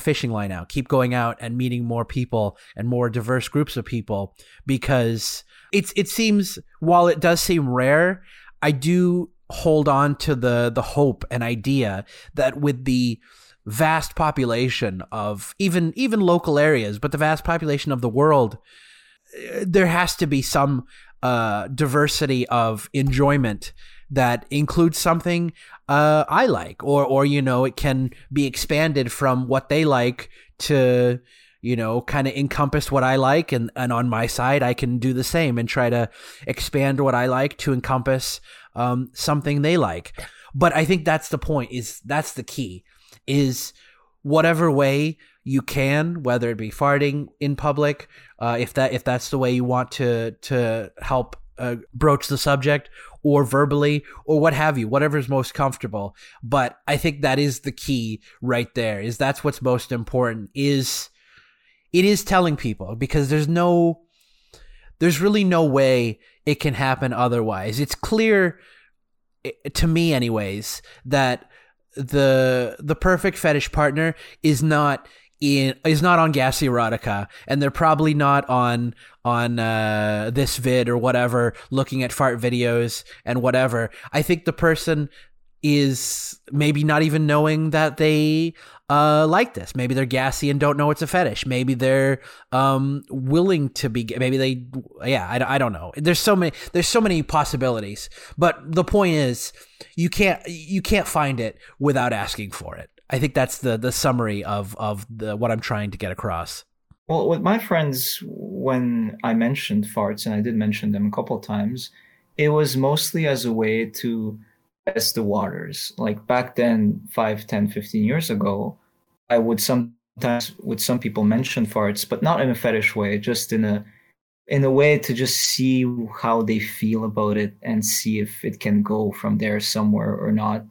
fishing line out, keep going out and meeting more people and more diverse groups of people, because it seems, while it does seem rare, I do hold on to the hope and idea that with the vast population of even local areas, but the vast population of the world, there has to be some diversity of enjoyment that includes something I like, or you know, it can be expanded from what they like to, you know, kind of encompass what I like, and on my side I can do the same and try to expand what I like to encompass something they like. But I think that's the point, that's the key, is whatever way you can, whether it be farting in public, if that's the way you want to help broach the subject, or verbally, or what have you, whatever's most comfortable. But I think that is the key right there, is that's what's most important, is telling people, because there's really no way it can happen otherwise. It's clear, to me anyways, that the perfect fetish partner is not on Gassy Erotica, and they're probably not on this vid or whatever, looking at fart videos and whatever. I think the person is maybe not even knowing that they like this. Maybe they're gassy and don't know it's a fetish. Maybe they're willing to be. Maybe they. Yeah, I don't know. There's so many possibilities. But the point is, you can't find it without asking for it. I think that's the summary of what I'm trying to get across. Well, with my friends, when I mentioned farts, and I did mention them a couple of times, it was mostly as a way to test the waters. Like back then, 5, 10, 15 years ago, I would sometimes with some people mention farts, but not in a fetish way, just in a way to just see how they feel about it and see if it can go from there somewhere or not.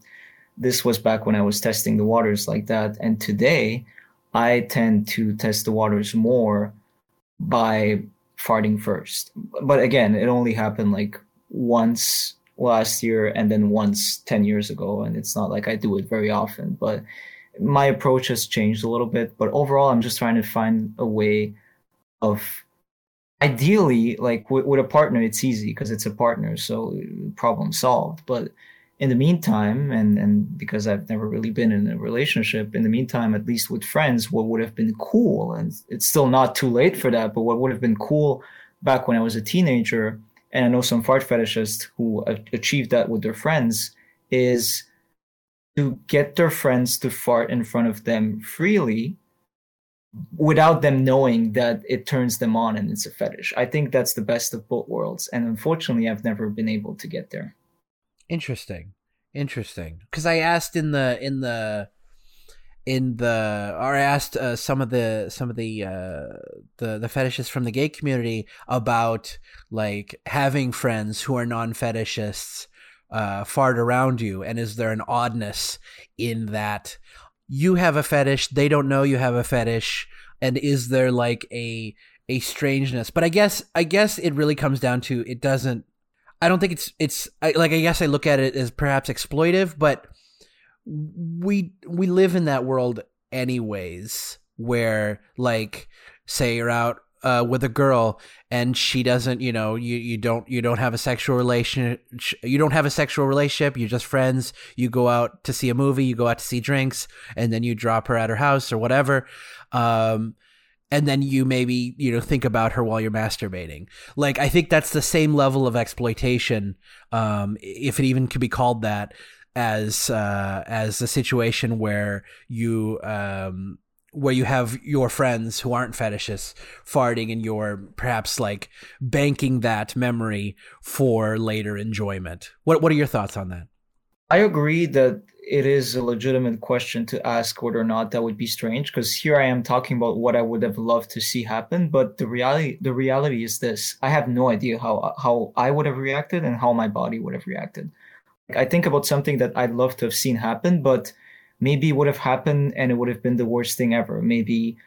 This was back when I was testing the waters like that. And today I tend to test the waters more by farting first. But again, it only happened like once last year and then once 10 years ago, and it's not like I do it very often, but my approach has changed a little bit. But overall, I'm just trying to find a way of, ideally, like with a partner, it's easy because it's a partner, so problem solved. But in the meantime, and because I've never really been in a relationship, in the meantime, at least with friends, what would have been cool, and it's still not too late for that, but what would have been cool back when I was a teenager, and I know some fart fetishists who achieved that with their friends, is to get their friends to fart in front of them freely without them knowing that it turns them on and it's a fetish. I think that's the best of both worlds. And unfortunately, I've never been able to get there. Interesting. Because I asked I asked some of the fetishists from the gay community about like having friends who are non-fetishists fart around you, and is there an oddness in that? You have a fetish, they don't know you have a fetish, and is there like a strangeness? But I guess it really comes down to, it doesn't. I don't think I guess I look at it as perhaps exploitive, but we live in that world anyways, where like, say you're out with a girl and she doesn't, you know, you don't have a sexual relation. You don't have a sexual relationship. You're just friends. You go out to see a movie, you go out to see drinks, and then you drop her at her house or whatever. And then you maybe, you know, think about her while you're masturbating. Like, I think that's the same level of exploitation, if it even could be called that, as a situation where you have your friends who aren't fetishists farting and you're perhaps like banking that memory for later enjoyment. What are your thoughts on that? I agree that it is a legitimate question to ask whether or not that would be strange, because here I am talking about what I would have loved to see happen, but the reality is this. I have no idea how I would have reacted and how my body would have reacted. I think about something that I'd love to have seen happen, but maybe it would have happened and it would have been the worst thing ever. Maybe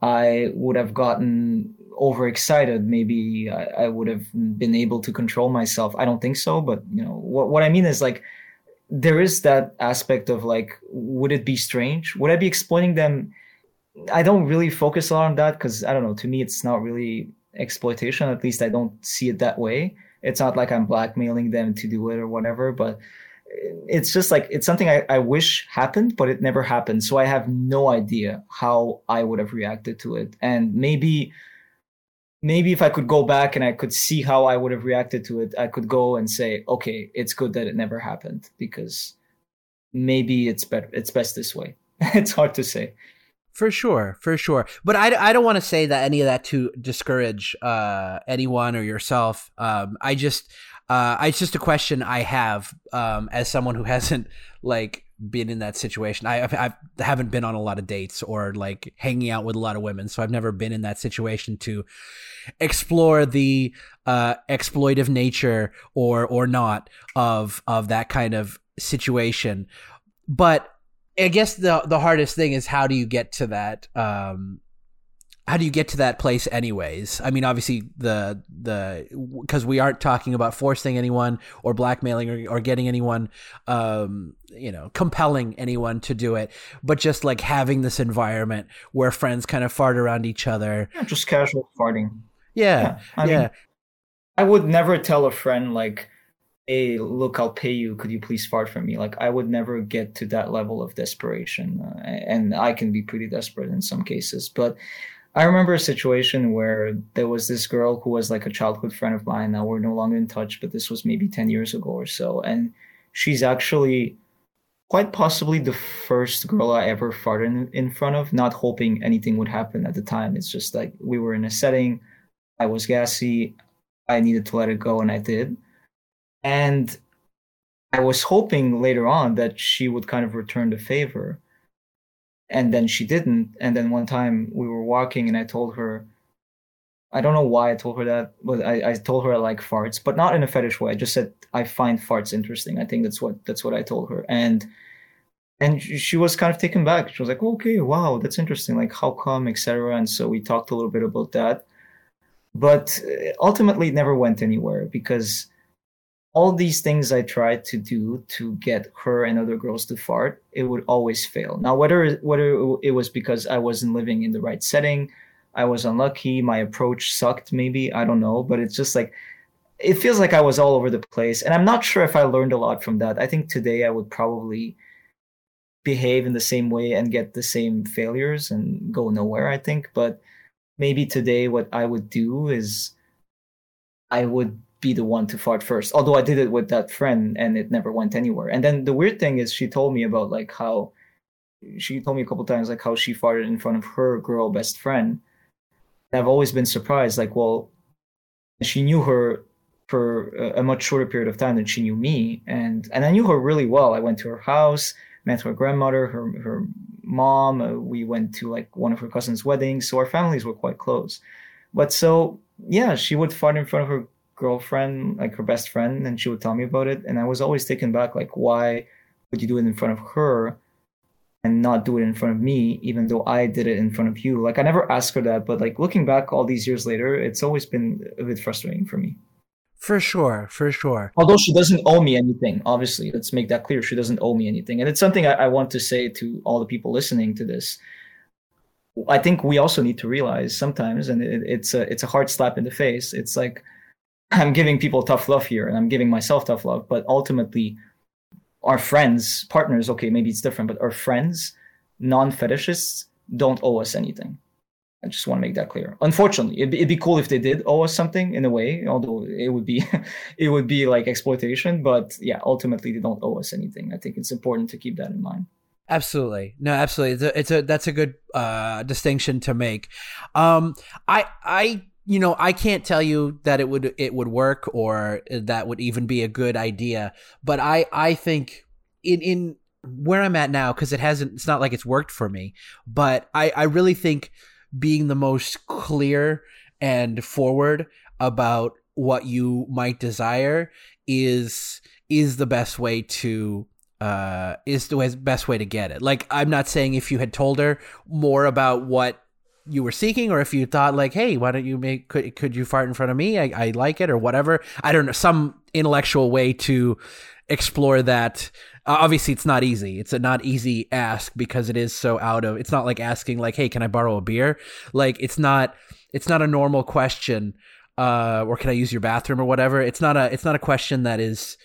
I would have gotten overexcited. Maybe I would have been able to control myself. I don't think so, but you know what I mean is, like, there is that aspect of, like, would it be strange? Would I be exploiting them? I don't really focus a lot on that because, I don't know, to me it's not really exploitation. At least I don't see it that way. It's not like I'm blackmailing them to do it or whatever, but it's just like, it's something I wish happened, but it never happened. So I have no idea how I would have reacted to it. And maybe if I could go back and I could see how I would have reacted to it, I could go and say, okay, it's good that it never happened, because maybe it's better. It's best this way. It's hard to say. For sure. But I don't want to say that any of that to discourage anyone or yourself. It's just a question I have as someone who hasn't, like, been in that situation. I haven't been on a lot of dates or, like, hanging out with a lot of women, so I've never been in that situation to explore the exploitive nature or not of that kind of situation. But I guess the hardest thing is, how do you get to that? How do you get to that place, anyways? I mean, obviously, because we aren't talking about forcing anyone or blackmailing or getting anyone, compelling anyone to do it, but just like having this environment where friends kind of fart around each other, just casual farting. Yeah, I mean, I would never tell a friend, like, hey, look, I'll pay you, could you please fart for me? Like, I would never get to that level of desperation. And I can be pretty desperate in some cases. But I remember a situation where there was this girl who was like a childhood friend of mine. Now we're no longer in touch, but this was maybe 10 years ago or so. And she's actually quite possibly the first girl I ever farted in front of, not hoping anything would happen at the time. It's just like, we were in a setting, I was gassy, I needed to let it go, and I did. And I was hoping later on that she would kind of return the favor. And then she didn't. And then one time we were walking and I told her, I don't know why I told her that, but I told her I like farts, but not in a fetish way. I just said, I find farts interesting. I think that's what I told her. And she was kind of taken back. She was like, okay, wow, that's interesting. Like, how come, etc. And so we talked a little bit about that. But ultimately it never went anywhere, because all these things I tried to do to get her and other girls to fart, it would always fail. Now, whether it was because I wasn't living in the right setting, I was unlucky, my approach sucked maybe, I don't know. But it's just like, it feels like I was all over the place. And I'm not sure if I learned a lot from that. I think today I would probably behave in the same way and get the same failures and go nowhere, I think. But maybe today what I would do is I would be the one to fart first, although I did it with that friend and it never went anywhere. And then the weird thing is, she told me a couple times, like, how she farted in front of her girl best friend. And I've always been surprised, like, well, she knew her for a much shorter period of time than she knew me, and I knew her really well. I went to her house, met her grandmother, her mom, we went to, like, one of her cousin's weddings, so our families were quite close. But so yeah, she would fart in front of her girlfriend, like her best friend, and she would tell me about it, and I was always taken back, like, why would you do it in front of her and not do it in front of me, even though I did it in front of you? Like, I never asked her that, but, like, looking back all these years later, it's always been a bit frustrating for me. For sure. Although she doesn't owe me anything, obviously, let's make that clear. She doesn't owe me anything, and it's something I want to say to all the people listening to this. I think we also need to realize sometimes, and it's a hard slap in the face. It's like, I'm giving people tough love here and I'm giving myself tough love, but ultimately our friends, partners, okay, maybe it's different, but our friends, non-fetishists, don't owe us anything. I just want to make that clear. Unfortunately, it'd be cool if they did owe us something in a way, although it would be like exploitation. But yeah, ultimately, they don't owe us anything. I think it's important to keep that in mind. Absolutely. No, absolutely. That's a good distinction to make. I can't tell you that it would work or that would even be a good idea. But I think in where I'm at now, because it's not like it's worked for me, but I really think being the most clear and forward about what you might desire is the best way to get it. Like, I'm not saying if you had told her more about what you were seeking, or if you thought like, hey, why don't you could you fart in front of me? I like it, or whatever. I don't know, some intellectual way to explore that. Obviously it's not easy. It's a not easy ask because it is so it's not like asking like, hey, can I borrow a beer? Like it's not a normal question, or can I use your bathroom or whatever? It's not a question that is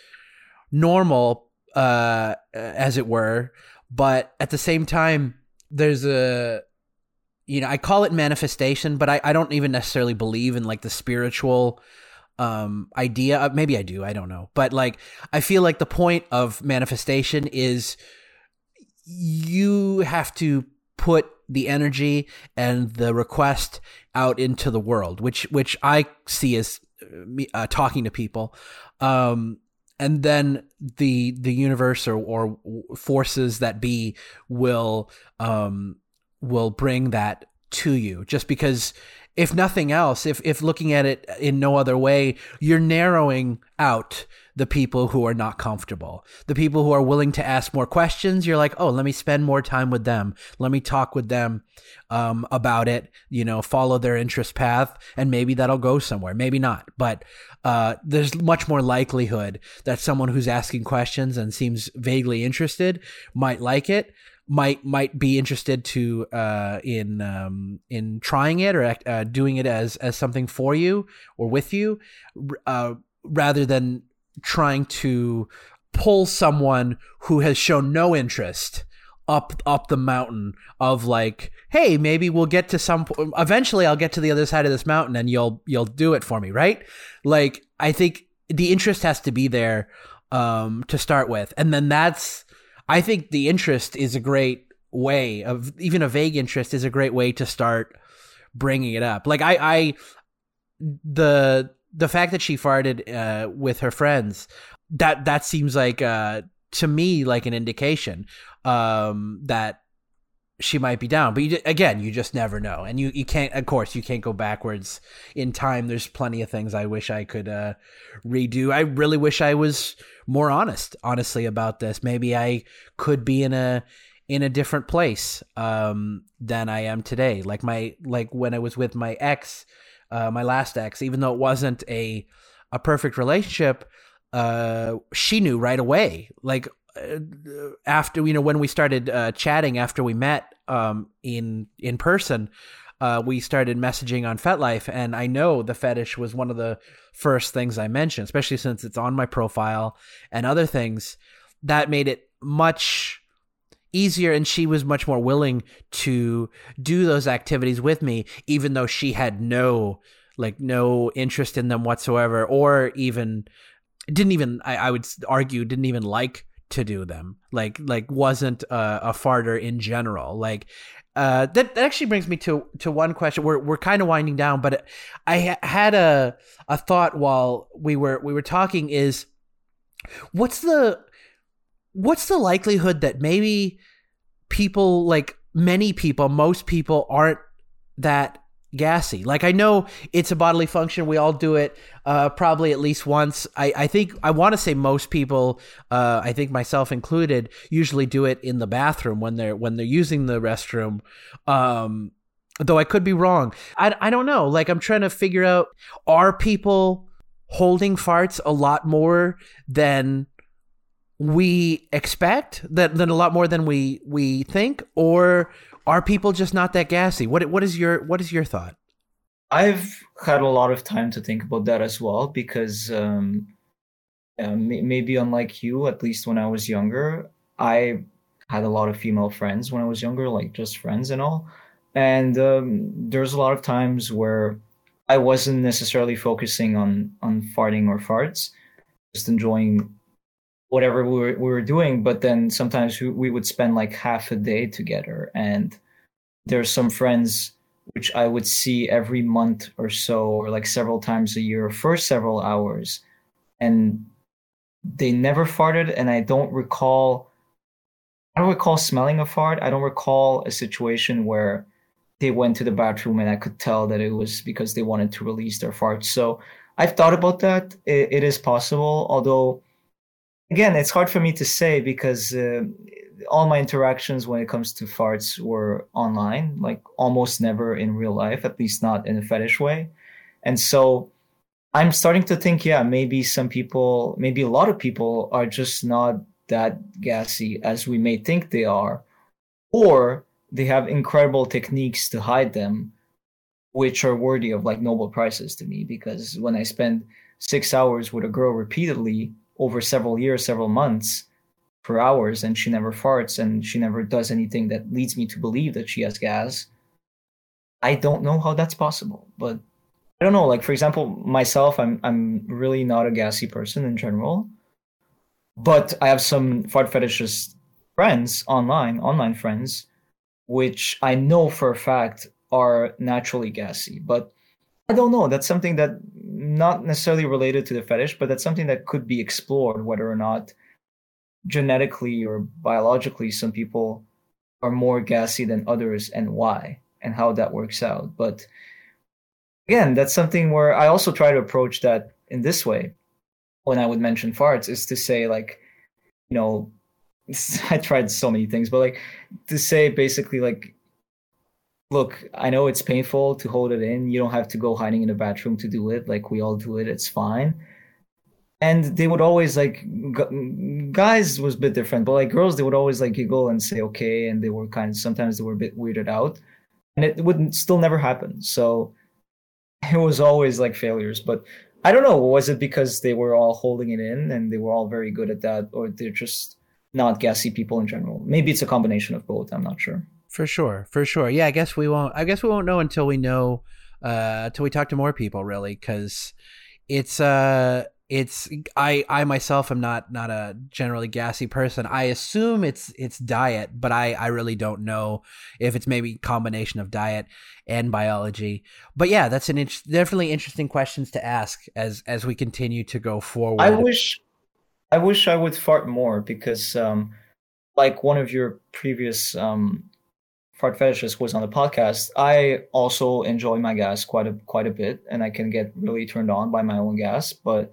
normal, as it were. But at the same time, there's I call it manifestation, but I don't even necessarily believe in like the spiritual idea. Maybe I do, I don't know. But like, I feel like the point of manifestation is you have to put the energy and the request out into the world, which I see as me talking to people. And then the universe or forces that be will bring that to you. Just because, if nothing else, if looking at it in no other way, you're narrowing out the people who are not comfortable, the people who are willing to ask more questions. You're like, oh, let me spend more time with them. Let me talk with them about it, follow their interest path, and maybe that'll go somewhere. Maybe not. But there's much more likelihood that someone who's asking questions and seems vaguely interested might like it, might be interested to in trying it or doing it as something for you or with you, rather than trying to pull someone who has shown no interest up the mountain of like, hey, maybe we'll get to some point. Eventually I'll get to the other side of this mountain and you'll do it for me, right? Like, I think the interest has to be there to start with, and then I think the interest is a great way of, even a vague interest is a great way to start bringing it up. Like the fact that she farted with her friends, that seems like to me like an indication that she might be down. But you just never know, and you can't. Of course, you can't go backwards in time. There's plenty of things I wish I could redo. I really wish I was more honestly about this. Maybe I could be in a different place than I am today. Like when I was with my ex, my last ex, even though it wasn't a perfect relationship, she knew right away. Like, after when we started chatting after we met in person, we started messaging on FetLife, and I know the fetish was one of the first things I mentioned, especially since it's on my profile and other things. That made it much easier, and she was much more willing to do those activities with me, even though she had no interest in them whatsoever, or even I would argue didn't even like to do them, like wasn't a farter in general. Like that actually brings me to one question. We're kind of winding down, but I had a thought while we were talking. Is what's the likelihood that maybe people, like many people, most people aren't that gassy? Like, I know it's a bodily function. We all do it probably at least once. I think I want to say most people, I think myself included, usually do it in the bathroom when they're using the restroom. Though I could be wrong. I don't know. Like, I'm trying to figure out, are people holding farts a lot more than we expect, than a lot more than we think, or are people just not that gassy? What is your thought? I've had a lot of time to think about that as well, because maybe unlike you, at least when I was younger, I had a lot of female friends when I was younger, like just friends and all. And there's a lot of times where I wasn't necessarily focusing on farting or farts, just enjoying whatever we were doing. But then sometimes we would spend like half a day together. And there's some friends which I would see every month or so, or like several times a year for several hours. And they never farted. And I don't recall smelling a fart. I don't recall a situation where they went to the bathroom and I could tell that it was because they wanted to release their farts. So I've thought about that. It is possible, although, again, it's hard for me to say because all my interactions when it comes to farts were online, like almost never in real life, at least not in a fetish way. And so I'm starting to think, yeah, maybe some people, maybe a lot of people are just not that gassy as we may think they are, or they have incredible techniques to hide them, which are worthy of like Nobel Prizes to me, because when I spend 6 hours with a girl repeatedly over several years, several months for hours, and she never farts and she never does anything that leads me to believe that she has gas, I don't know how that's possible. But I don't know, like for example, myself, I'm really not a gassy person in general. But I have some fart fetishist friends online friends, which I know for a fact are naturally gassy. But I don't know. That's something that not necessarily related to the fetish, but that's something that could be explored, whether or not genetically or biologically some people are more gassy than others and why and how that works out. But again, that's something where I also try to approach that in this way. When I would mention farts, is to say like, you know, I tried so many things, but like to say basically like, look, I know it's painful to hold it in. You don't have to go hiding in the bathroom to do it. Like we all do it. It's fine. And they would always like, guys was a bit different, but like girls, they would always like giggle and say, okay. And they were sometimes they were a bit weirded out, and it wouldn't still never happen. So it was always like failures, but I don't know. Was it because they were all holding it in and they were all very good at that, or they're just not gassy people in general? Maybe it's a combination of both. I'm not sure. For sure. Yeah, I guess we won't know until we know, till we talk to more people, really, because it's I myself am not a generally gassy person. I assume it's diet, but I really don't know if it's maybe a combination of diet and biology. But yeah, that's an definitely interesting questions to ask as we continue to go forward. I wish I would fart more, because like one of your previous fart fetishists was on the podcast. I also enjoy my gas quite a bit, and I can get really turned on by my own gas. But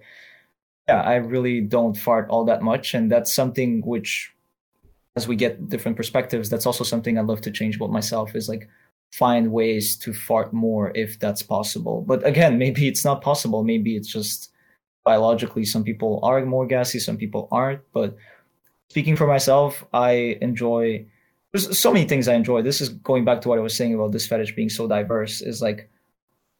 yeah, I really don't fart all that much, and that's something which, as we get different perspectives, that's also something I'd love to change about myself, is like find ways to fart more if that's possible. But again, maybe it's not possible. Maybe it's just biologically some people are more gassy, some people aren't. But speaking for myself, I enjoy. There's so many things I enjoy. This is going back to what I was saying about this fetish being so diverse, is like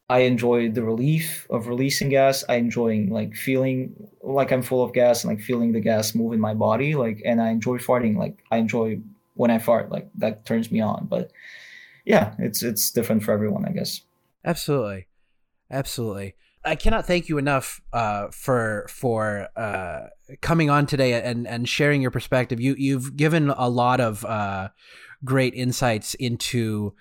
I enjoy the relief of releasing gas. I enjoy like feeling like I'm full of gas and like feeling the gas move in my body. Like, and I enjoy farting. Like I enjoy when I fart, like that turns me on. But yeah, it's different for everyone, I guess. Absolutely. I cannot thank you enough for coming on today and sharing your perspective. You've given a lot of great insights into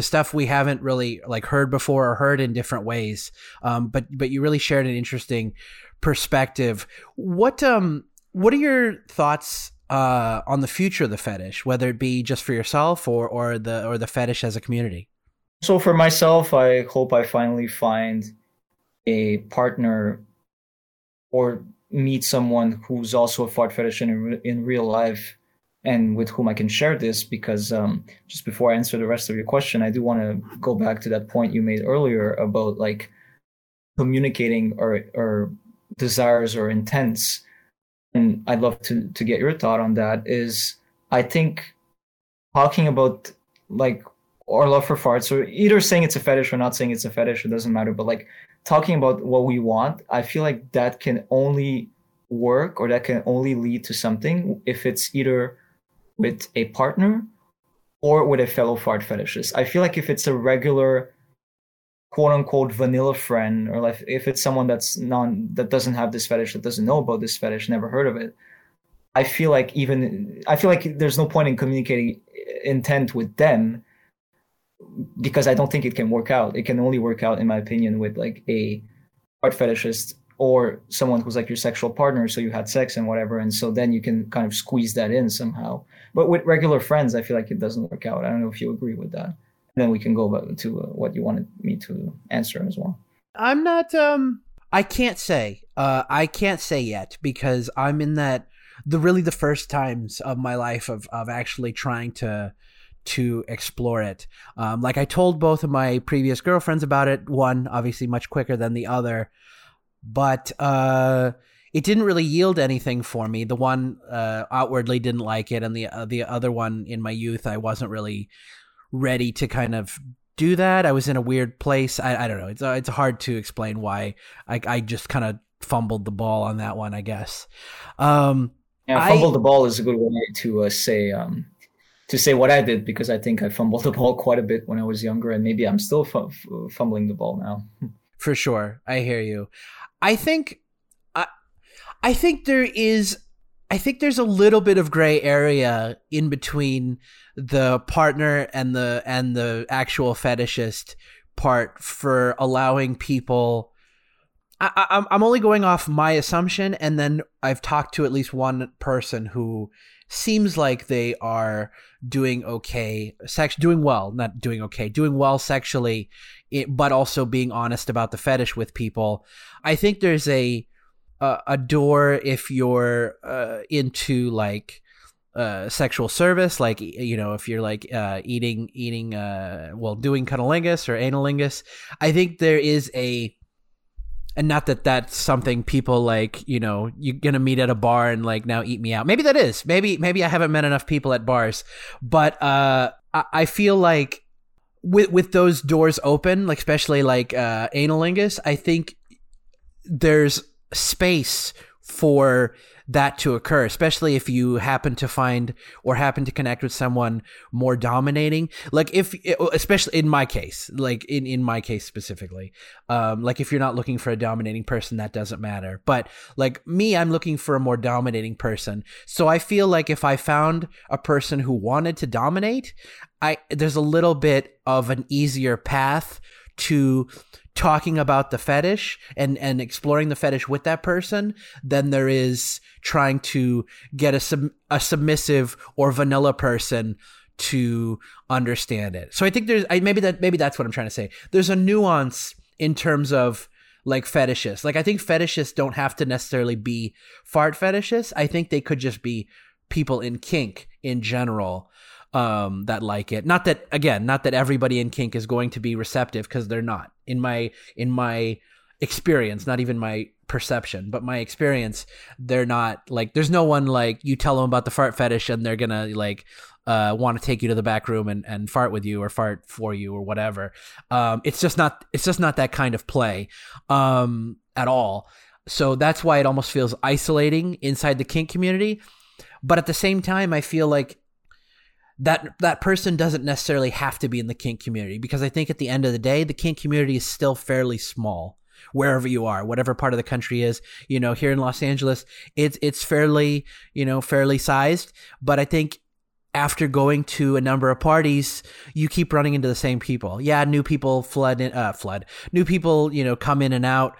stuff we haven't really like heard before or heard in different ways. But you really shared an interesting perspective. What are your thoughts on the future of the fetish, whether it be just for yourself or the fetish as a community? So for myself, I hope I finally find a partner or meet someone who's also a fart fetish in real life and with whom I can share this, because just before I answer the rest of your question, I do want to go back to that point you made earlier about like communicating or desires or intents. and I'd love to get your thought on that, is I think talking about like our love for farts, or either saying it's a fetish or not saying it's a fetish, it doesn't matter, but like talking about what we want, I feel like that can only work, or that can only lead to something, if it's either with a partner or with a fellow fart fetishist. I feel like if it's a regular quote unquote vanilla friend, or like if it's someone that's that doesn't have this fetish, that doesn't know about this fetish, never heard of it, I feel like there's no point in communicating intent with them, because I don't think it can work out. It can only work out, in my opinion, with like a fart fetishist or someone who's like your sexual partner. So you had sex and whatever, and so then you can kind of squeeze that in somehow. But with regular friends, I feel like it doesn't work out. I don't know if you agree with that. And then we can go back to what you wanted me to answer as well. I'm not. I can't say yet, because I'm in the first times of my life of actually trying to explore it. Like I told both of my previous girlfriends about it, one obviously much quicker than the other, but it didn't really yield anything for me. The one outwardly didn't like it, and the other one, in my youth, I wasn't really ready to kind of do that. I was in a weird place. I don't know. It's hard to explain why I just kind of fumbled the ball on that one, I guess. Fumbled the ball is a good way to say... to say what I did, because I think I fumbled the ball quite a bit when I was younger, and maybe I'm still fumbling the ball now. For sure. I hear you. I think there's a little bit of gray area in between the partner and the actual fetishist part for allowing people. I'm only going off my assumption, and then I've talked to at least one person who seems like they are doing well sexually, but also being honest about the fetish with people. I think there's a door if you're into like sexual service, like, you know, if you're like doing cunnilingus or analingus. I think there is a. And not that that's something people like, you know, you're going to meet at a bar and like, now eat me out. Maybe that is. Maybe I haven't met enough people at bars. But I feel like with those doors open, like especially like analingus, I think there's space for that to occur, especially if you happen to connect with someone more dominating. Like especially in my case, like in my case specifically, like if you're not looking for a dominating person, that doesn't matter. But like me, I'm looking for a more dominating person. So I feel like if I found a person who wanted to dominate, there's a little bit of an easier path to talking about the fetish and exploring the fetish with that person than there is trying to get a submissive or vanilla person to understand it. So I think maybe that's what I'm trying to say. There's a nuance in terms of like fetishists. Like I think fetishists don't have to necessarily be fart fetishists. I think they could just be people in kink in general. That like it. Not that everybody in kink is going to be receptive, because they're not. In my experience, not even my perception, but my experience, they're not like. There's no one like you tell them about the fart fetish and they're gonna like want to take you to the back room and fart with you or fart for you or whatever. It's just not that kind of play at all. So that's why it almost feels isolating inside the kink community. But at the same time, I feel like. That person doesn't necessarily have to be in the kink community, because I think at the end of the day, the kink community is still fairly small wherever you are, whatever part of the country is. You know, here in Los Angeles, it's fairly sized. But I think after going to a number of parties, you keep running into the same people. Yeah, new people flood. New people, you know, come in and out.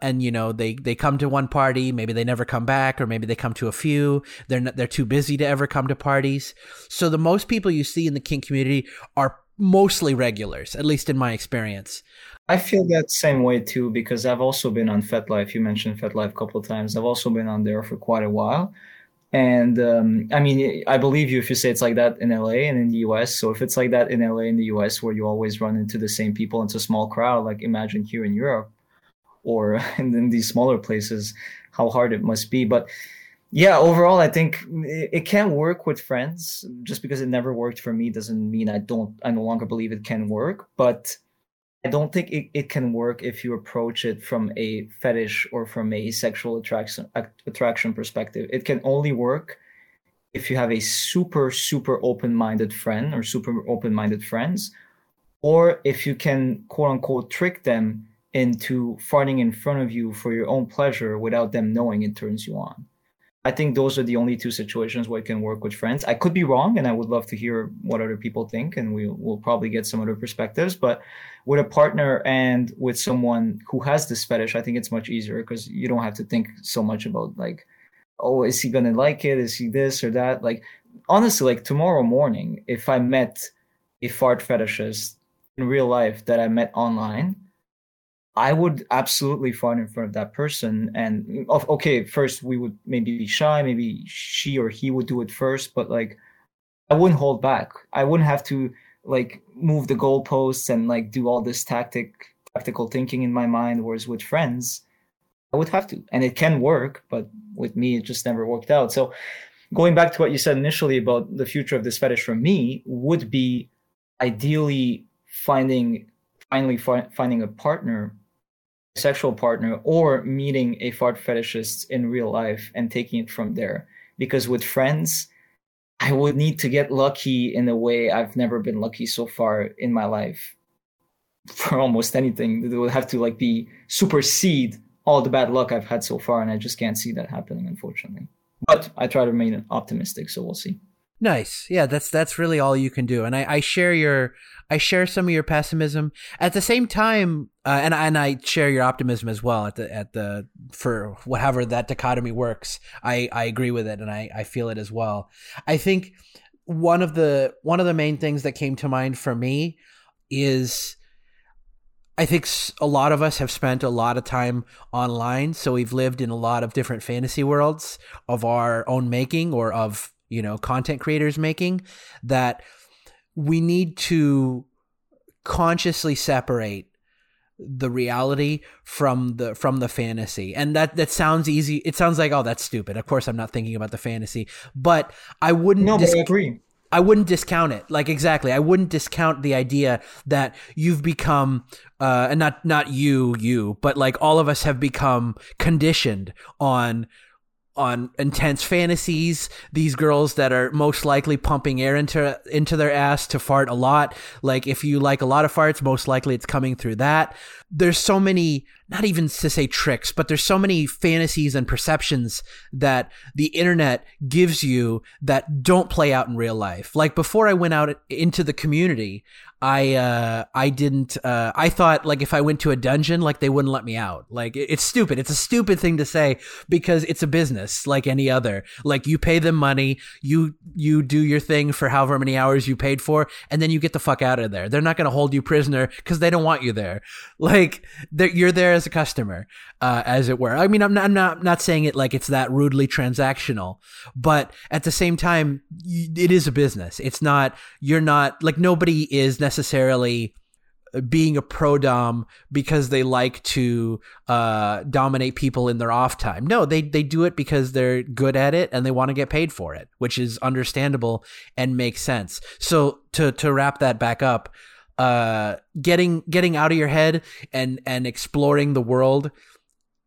And you know, they come to one party, maybe they never come back, or maybe they come to a few. They're too busy to ever come to parties. So the most people you see in the kink community are mostly regulars, at least in my experience. I feel that same way too, because I've also been on FetLife. You mentioned FetLife a couple of times. I've also been on there for quite a while. And I mean, I believe you if you say it's like that in LA and in the US. So if it's like that in LA and the US, where you always run into the same people, it's a small crowd, like imagine here in Europe. Or in these smaller places, how hard it must be. But yeah, overall, I think it can work with friends. Just because it never worked for me doesn't mean I no longer believe it can work. But I don't think it can work if you approach it from a fetish or from a sexual attraction perspective. It can only work if you have a super, super open-minded friend or super open-minded friends, or if you can, quote-unquote, trick them into farting in front of you for your own pleasure without them knowing it turns you on. I think those are the only two situations where it can work with friends. I could be wrong, and I would love to hear what other people think, and we'll probably get some other perspectives. But with a partner and with someone who has this fetish, I think it's much easier because you don't have to think so much about, like, oh, is he going to like it? Is he this or that? Like, honestly, like tomorrow morning, if I met a fart fetishist in real life that I met online, I would absolutely fart in front of that person. And okay, first we would maybe be shy, maybe she or he would do it first, but like I wouldn't hold back. I wouldn't have to like move the goalposts and like do all this tactical thinking in my mind. Whereas with friends, I would have to, and it can work, but with me, it just never worked out. So going back to what you said initially about the future of this fetish for me would be ideally finally finding a partner, sexual partner, or meeting a fart fetishist in real life and taking it from there. Because with friends, I would need to get lucky in a way I've never been lucky so far in my life for almost anything. They would have to like be supersede all the bad luck I've had so far, and I just can't see that happening, unfortunately. But I try to remain optimistic, so we'll see. Nice. Yeah, that's really all you can do. And I share some of your pessimism at the same time. And I share your optimism as well at the for whatever that dichotomy works. I agree with it, and I feel it as well. I think one of the main things that came to mind for me is, I think a lot of us have spent a lot of time online. So we've lived in a lot of different fantasy worlds of our own making, or of, content creators making, that we need to consciously separate the reality from the fantasy. And that sounds easy. It sounds like, oh, that's stupid. Of course, I'm not thinking about the fantasy, but I wouldn't. No, but I agree. I wouldn't discount it. Like, exactly. I wouldn't discount the idea that you've become, and not you, but like all of us have become conditioned on intense fantasies, these girls that are most likely pumping air into their ass to fart a lot. Like, if you like a lot of farts, most likely it's coming through that. There's so many, not even to say tricks, but there's so many fantasies and perceptions that the internet gives you that don't play out in real life. Like, before I went out into the community, I thought, like, if I went to a dungeon, like, they wouldn't let me out. Like, it's stupid. It's a stupid thing to say because it's a business like any other. Like, you pay them money, you do your thing for however many hours you paid for, and then you get the fuck out of there. They're not going to hold you prisoner because they don't want you there. Like, you're there as a customer, as it were. I mean, I'm not saying it like it's that rudely transactional, but at the same time, it is a business. It's not, you're not, like, nobody is necessarily being a pro-dom because they like to dominate people in their off time. No, they do it because they're good at it and they want to get paid for it, which is understandable and makes sense. So to wrap that back up, getting out of your head and exploring the world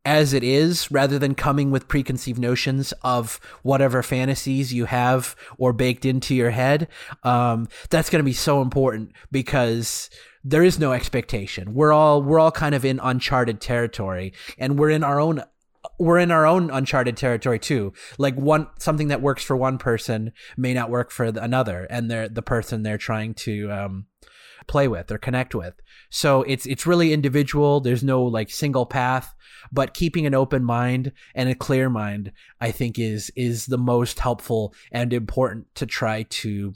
as it is, rather than coming with preconceived notions of whatever fantasies you have or baked into your head, that's going to be so important because there is no expectation. We're all kind of in uncharted territory, and we're in our own uncharted territory too. Like, something that works for one person may not work for another, and the person they're trying to play with or connect with. So it's really individual. There's no like single path. But keeping an open mind and a clear mind, I think, is the most helpful and important to try to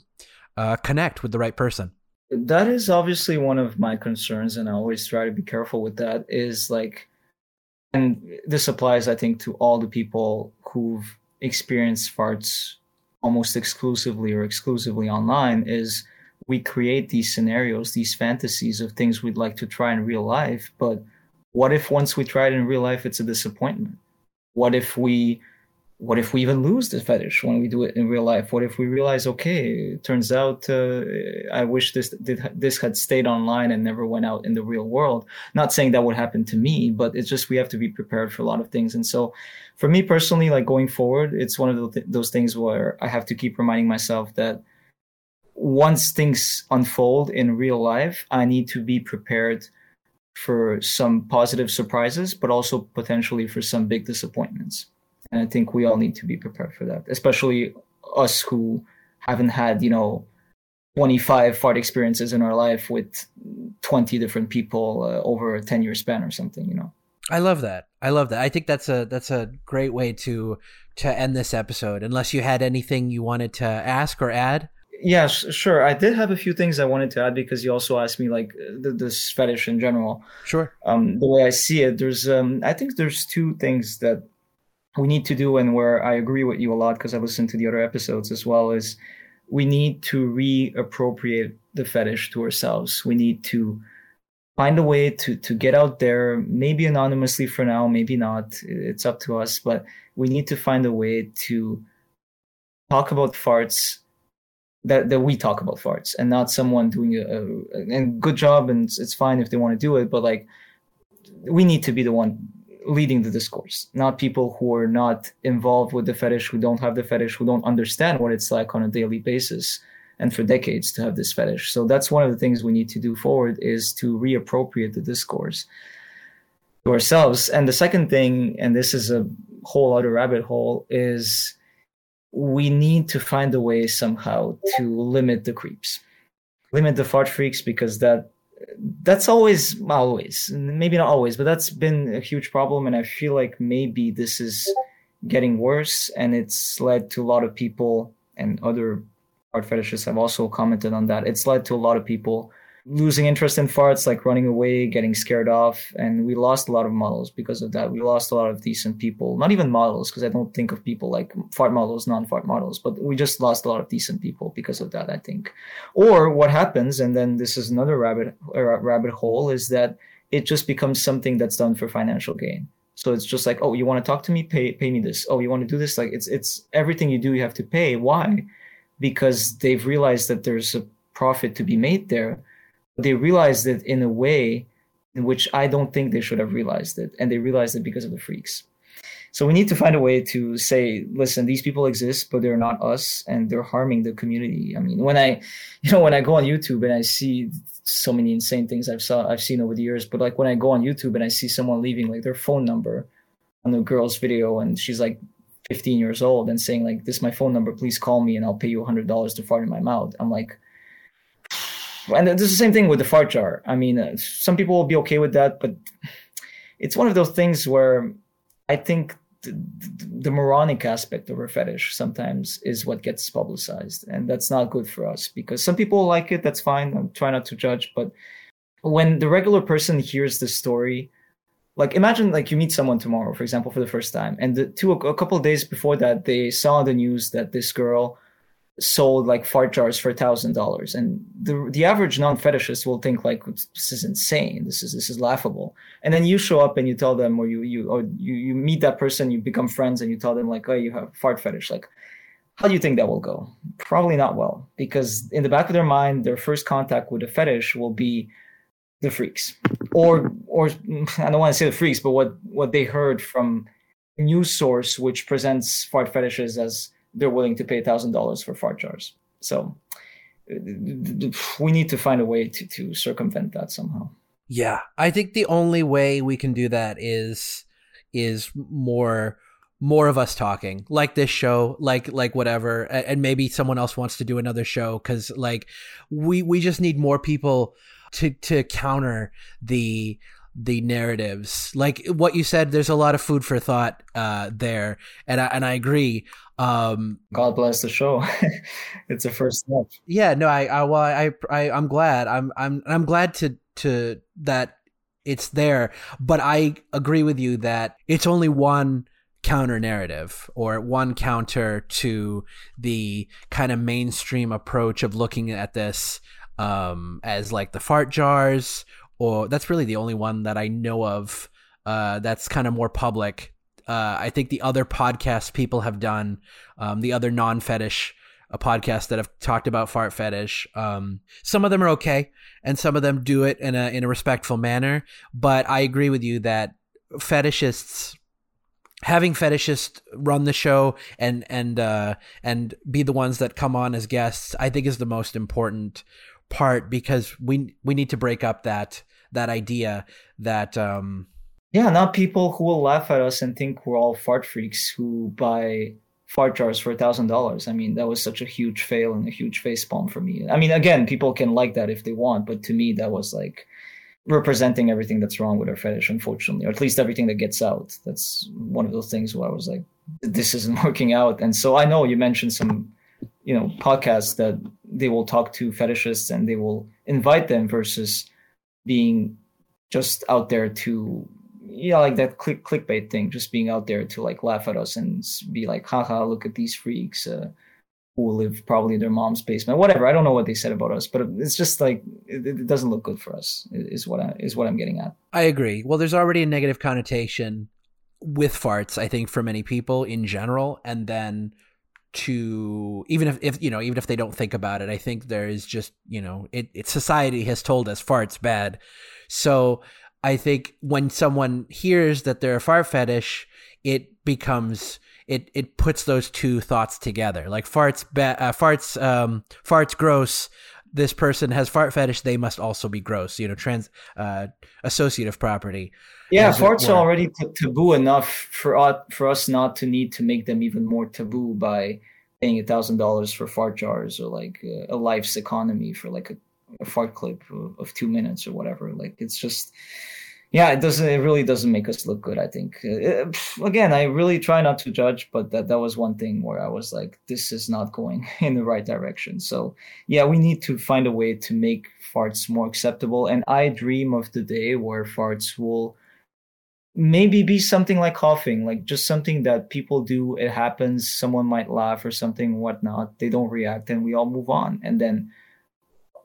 connect with the right person. That is obviously one of my concerns, and I always try to be careful with that, is like, and this applies, I think, to all the people who've experienced farts almost exclusively or exclusively online, is we create these scenarios, these fantasies of things we'd like to try in real life, but what if once we try it in real life, it's a disappointment? What if we even lose the fetish when we do it in real life? What if we realize, okay, it turns out I wish this had stayed online and never went out in the real world? Not saying that would happen to me, but it's just we have to be prepared for a lot of things. And so for me personally, like going forward, it's one of those things where I have to keep reminding myself that once things unfold in real life, I need to be prepared for some positive surprises, but also potentially for some big disappointments. And I think we all need to be prepared for that, especially us who haven't had, 25 fart experiences in our life with 20 different people over a 10-year span or something, I love that. I think that's a great way to end this episode, unless you had anything you wanted to ask or add. Yeah, sure. I did have a few things I wanted to add because you also asked me like this fetish in general. Sure. The way I see it, I think there's two things that we need to do, and where I agree with you a lot because I listened to the other episodes as well, is we need to reappropriate the fetish to ourselves. We need to find a way to get out there, maybe anonymously for now, maybe not. It's up to us, but we need to find a way to talk about farts that we talk about farts, and not someone doing a good job. And it's fine if they want to do it, but like we need to be the one leading the discourse, not people who are not involved with the fetish, who don't have the fetish, who don't understand what it's like on a daily basis and for decades to have this fetish. So that's one of the things we need to do forward, is to reappropriate the discourse to ourselves. And the second thing, and this is a whole other rabbit hole, is we need to find a way somehow to limit the creeps, limit the fart freaks, because that's always, maybe not always, but that's been a huge problem. And I feel like maybe this is getting worse, and it's led to a lot of people, and other fart fetishists have also commented on that. It's led to a lot of people losing interest in farts, like running away, getting scared off. And we lost a lot of models because of that. We lost a lot of decent people, not even models, because I don't think of people like fart models, non-fart models, but we just lost a lot of decent people because of that, I think. Or what happens, and then this is another rabbit hole, is that it just becomes something that's done for financial gain. So it's just like, oh, you want to talk to me? Pay me this. Oh, you want to do this? Like it's everything you do, you have to pay. Why? Because they've realized that there's a profit to be made there. They realized it in a way in which I don't think they should have realized it. And they realized it because of the freaks. So we need to find a way to say, listen, these people exist, but they're not us, and they're harming the community. I mean, when I go on YouTube and I see so many insane things I've seen over the years, but like when I go on YouTube and I see someone leaving like their phone number on the girl's video, and she's like 15 years old and saying like, this is my phone number, please call me and I'll pay you $100 to fart in my mouth. I'm like, and it's the same thing with the fart jar. I mean, some people will be okay with that, but it's one of those things where I think the moronic aspect of our fetish sometimes is what gets publicized. And that's not good for us, because some people like it. That's fine. I'm trying not to judge. But when the regular person hears the story, like imagine like you meet someone tomorrow, for example, for the first time. And a couple of days before that, they saw the news that this girl sold like fart jars for $1,000, and the average non-fetishist will think like, this is insane, this is laughable. And then you show up and you tell them, or you meet that person, you become friends, and you tell them like, oh, you have fart fetish. Like, how do you think that will go? Probably not well, because in the back of their mind, their first contact with a fetish will be the freaks, or I don't want to say the freaks, but what they heard from a news source which presents fart fetishes as they're willing to pay $1,000 for fart jars. So we need to find a way to circumvent that somehow. Yeah. I think the only way we can do that is more of us talking, like this show, like whatever. And maybe someone else wants to do another show, because like we just need more people to counter the narratives. Like what you said, there's a lot of food for thought there. And I agree. God bless the show. It's a first step. Yeah, no, I'm glad. I'm glad to that it's there, but I agree with you that it's only one counter narrative, or one counter to the kind of mainstream approach of looking at this as like the fart jars, or that's really the only one that I know of that's kind of more public I think the other podcasts people have done, the other non-fetish podcasts that have talked about fart fetish, some of them are okay, and some of them do it in a respectful manner. But I agree with you that fetishists, having fetishists run the show and be the ones that come on as guests, I think is the most important part, because we need to break up that idea that not people who will laugh at us and think we're all fart freaks who buy fart jars for $1,000. I mean, that was such a huge fail and a huge facepalm for me. I mean, again, people can like that if they want, but to me that was like representing everything that's wrong with our fetish, unfortunately, or at least everything that gets out. That's one of those things where I was like, this isn't working out. And so I know you mentioned some, podcasts that they will talk to fetishists and they will invite them versus being just out there to, like that clickbait thing, just being out there to like laugh at us and be like, haha, look at these freaks who live probably in their mom's basement, whatever. I don't know what they said about us, but it's just like, it doesn't look good for us is what I'm getting at. I agree. Well, there's already a negative connotation with farts, I think, for many people in general. And then to, even if they don't think about it, I think there is just, society has told us farts bad. So I think when someone hears that they're a fart fetish, it becomes, it puts those two thoughts together. Like farts gross. This person has fart fetish. They must also be gross. Associative property. Yeah, farts are already taboo enough for us not to need to make them even more taboo by paying $1,000 for fart jars or like a life's economy for like a fart clip of 2 minutes or whatever. like it's just, it really doesn't make us look good, I think. Again, I really try not to judge, but that was one thing where I was like, this is not going in the right direction. So we need to find a way to make farts more acceptable. And I dream of the day where farts will maybe be something like coughing, like just something that people do. It happens. Someone might laugh or something, whatnot. They don't react and we all move on. And then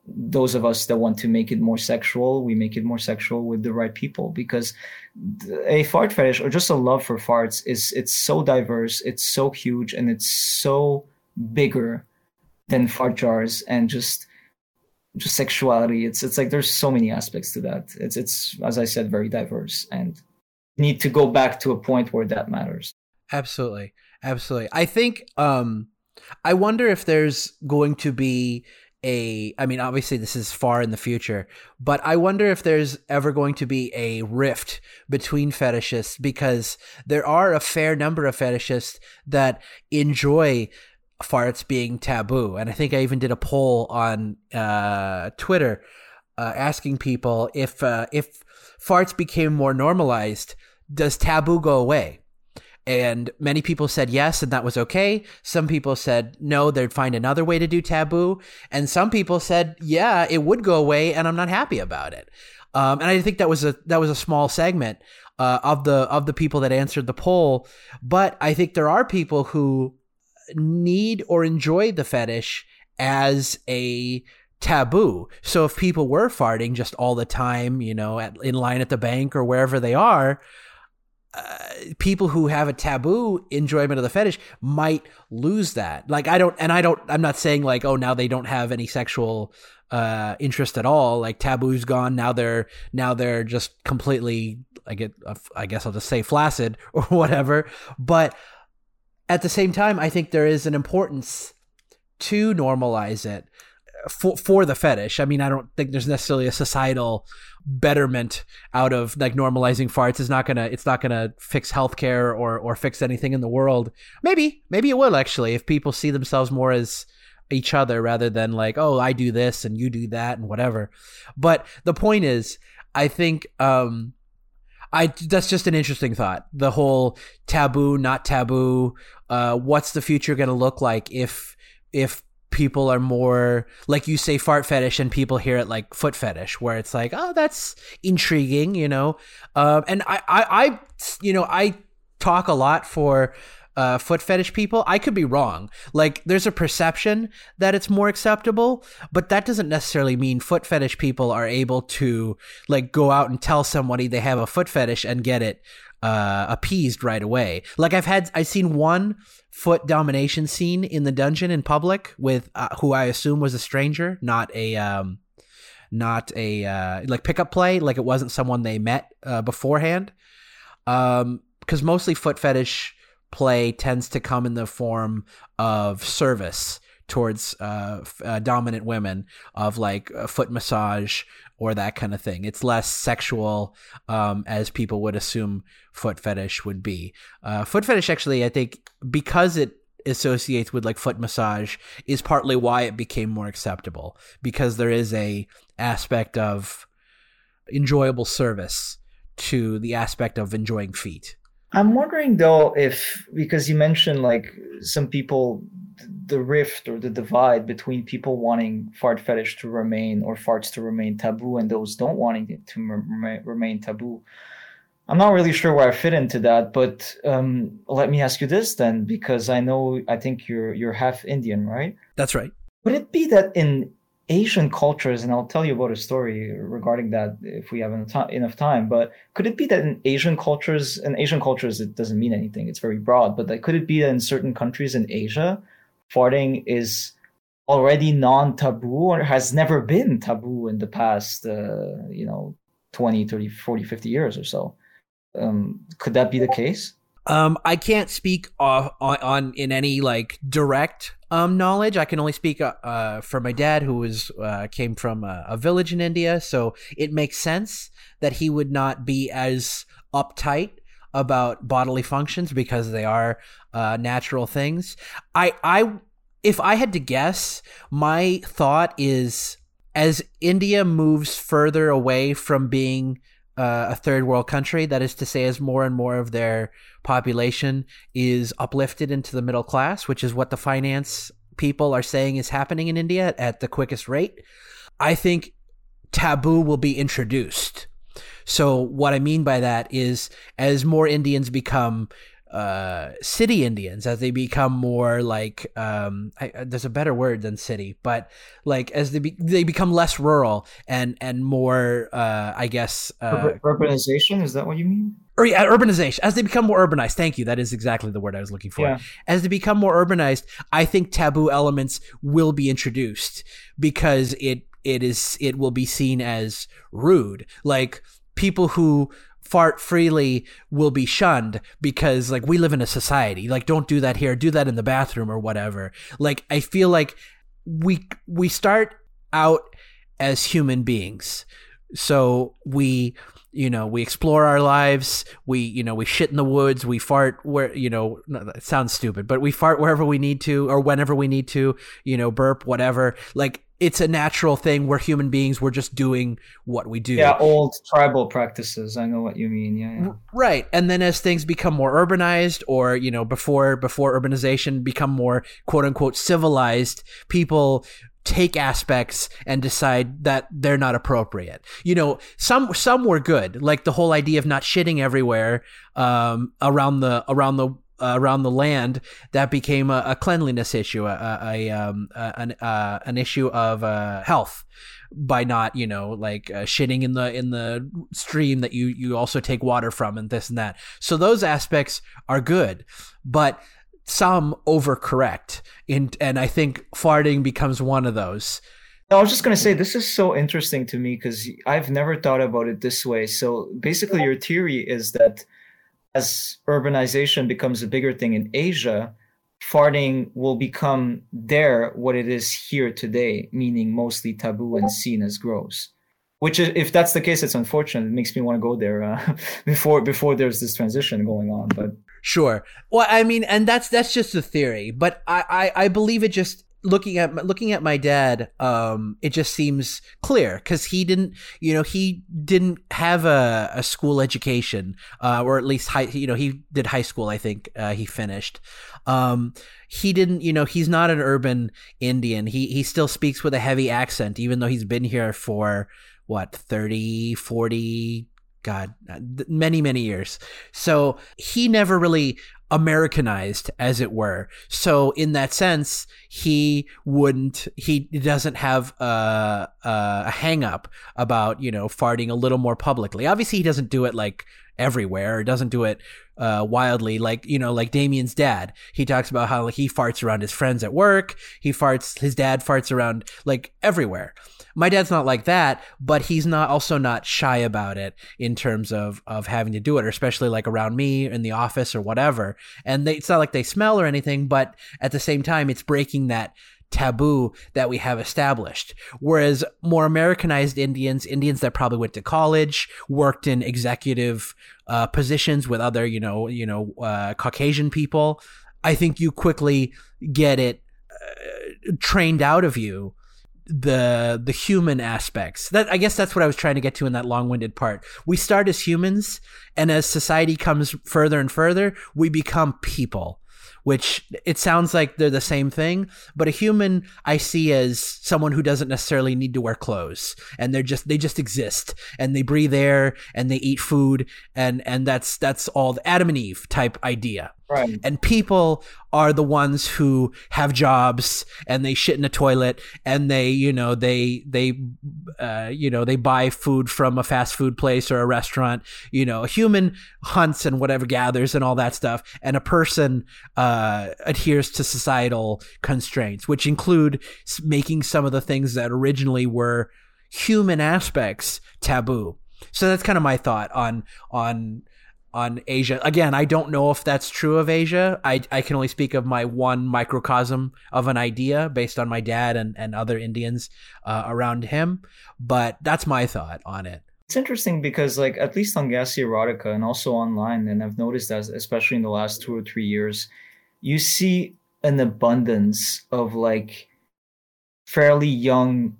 those of us that want to make it more sexual, we make it more sexual with the right people, because a fart fetish or just a love for farts it's so diverse, it's so huge, and it's so bigger than fart jars and just sexuality. It's like there's so many aspects to that. It's as I said, very diverse, and need to go back to a point where that matters. Absolutely. I think I wonder if there's going to be obviously this is far in the future, but I wonder if there's ever going to be a rift between fetishists, because there are a fair number of fetishists that enjoy farts being taboo. And I think I even did a poll on Twitter asking people if farts became more normalized, does taboo go away? And many people said yes, and that was okay. Some people said no, they'd find another way to do taboo. And some people said, yeah, it would go away, and I'm not happy about it. And I think that was a small segment of the people that answered the poll. But I think there are people who need or enjoy the fetish as a taboo. So if people were farting just all the time, in line at the bank or wherever they are, people who have a taboo enjoyment of the fetish might lose that. Like I'm not saying like, oh, now they don't have any sexual interest at all. Like taboo's gone. Now they're just completely, I guess I'll just say flaccid or whatever. But at the same time, I think there is an importance to normalize it for the fetish. I mean, I don't think there's necessarily a societal betterment out of like normalizing farts. It's not gonna fix healthcare or fix anything in the world. Maybe it will, actually, if people see themselves more as each other rather than like, oh, I do this and you do that and whatever. But the point is, I think that's just an interesting thought. The whole taboo, not taboo. What's the future gonna look like if people are more, like you say, fart fetish, and people hear it like foot fetish, where it's like, oh, that's intriguing, and I talk a lot for foot fetish people. I could be wrong. Like, there's a perception that it's more acceptable, but that doesn't necessarily mean foot fetish people are able to, like, go out and tell somebody they have a foot fetish and get it appeased right away. Like, I've seen one foot domination scene in the dungeon in public with who I assume was a stranger, not a pickup play. Like, it wasn't someone they met beforehand. Because mostly foot fetish play tends to come in the form of service towards dominant women, of like a foot massage or that kind of thing. It's less sexual, as people would assume foot fetish would be. Foot fetish, actually, I think, because it associates with like foot massage, is partly why it became more acceptable, because there is a aspect of enjoyable service to the aspect of enjoying feet. I'm wondering though, if, because you mentioned like some people, the rift or the divide between people wanting fart fetish to remain, or farts to remain taboo, and those don't wanting it to remain taboo. I'm not really sure where I fit into that, but let me ask you this then, because I think you're half Indian, right? That's right. Would it be that in Asian cultures, and I'll tell you about a story regarding that if we have enough time, but could it be that in Asian cultures, it doesn't mean anything, it's very broad, but could it be that in certain countries in Asia, farting is already non-taboo, or has never been taboo in the past, 20, 30, 40, 50 years or so? Could that be the case? I can't speak in any like direct knowledge. I can only speak for my dad, who came from a village in India. So it makes sense that he would not be as uptight about bodily functions, because they are natural things. If I had to guess, my thought is, as India moves further away from being a third world country, that is to say, as more and more of their population is uplifted into the middle class, which is what the finance people are saying is happening in India at the quickest rate, I think taboo will be introduced. So what I mean by that is, as more Indians become city Indians, as they become more like, there's a better word than city, but like as they become less rural and more, I guess. Urbanization, is that what you mean? Or yeah, urbanization. As they become more urbanized, thank you. That is exactly the word I was looking for. Yeah. As they become more urbanized, I think taboo elements will be introduced, because it will be seen as rude. Like, people who fart freely will be shunned, because like, we live in a society, like, don't do that here, do that in the bathroom or whatever. Like, I feel like we start out as human beings. So we explore our lives, we shit in the woods, we fart where, it sounds stupid, but we fart wherever we need to, or whenever we need to, burp, whatever. Like, it's a natural thing. We're human beings. We're just doing what we do. Yeah, old tribal practices. I know what you mean. Yeah. Right. And then as things become more urbanized, or, before urbanization, become more quote unquote civilized, people take aspects and decide that they're not appropriate. Some were good, like the whole idea of not shitting everywhere around the land. That became a cleanliness issue, an issue of health, by not shitting in the stream that you also take water from, and this and that. So those aspects are good, but some overcorrect, and I think farting becomes one of those. No, I was just going to say, this is so interesting to me, because I've never thought about it this way. So basically, your theory is that as urbanization becomes a bigger thing in Asia, farting will become there what it is here today, meaning mostly taboo and seen as gross. Which, if that's the case, it's unfortunate. It makes me want to go there before there's this transition going on. But sure. Well, I mean, and that's just a theory, but I believe it. Just looking at my dad, it just seems clear, because he didn't have a school education, or at least he did high school, I think, he finished. He didn't, he's not an urban Indian. He still speaks with a heavy accent, even though he's been here for what, 30, 40, God, many, many years. So he never really Americanized, as it were. So in that sense, he doesn't have a hang up about, you know, farting a little more publicly. Obviously, he doesn't do it like everywhere, or doesn't do it wildly, like, you know, like Damien's dad. He talks about how he farts around his friends at work. His dad farts around like everywhere. My dad's not like that, but he's not also not shy about it in terms of having to do it, or especially like around me in the office or whatever. And it's not like they smell or anything, but at the same time, it's breaking that taboo that we have established. Whereas more Americanized Indians that probably went to college, worked in executive positions with other, Caucasian people, I think you quickly get it trained out of you. The human aspects. That, I guess that's what I was trying to get to in that long-winded part. We start as humans, and as society comes further and further, we become people, which it sounds like they're the same thing, but a human I see as someone who doesn't necessarily need to wear clothes, and they just exist, and they breathe air, and they eat food, and that's all the Adam and Eve type idea. Right. And people are the ones who have jobs, and they shit in a toilet, and they buy food from a fast food place or a restaurant. You know, a human hunts and whatever, gathers and all that stuff, and a person adheres to societal constraints, which include making some of the things that originally were human aspects taboo. So that's kind of my thought on Asia. Again, I don't know if that's true of Asia. I can only speak of my one microcosm of an idea based on my dad and other Indians around him. But that's my thought on it. It's interesting because, like, at least on Gassy Erotica and also online, and I've noticed that especially in the last 2 or 3 years, you see an abundance of, like, fairly young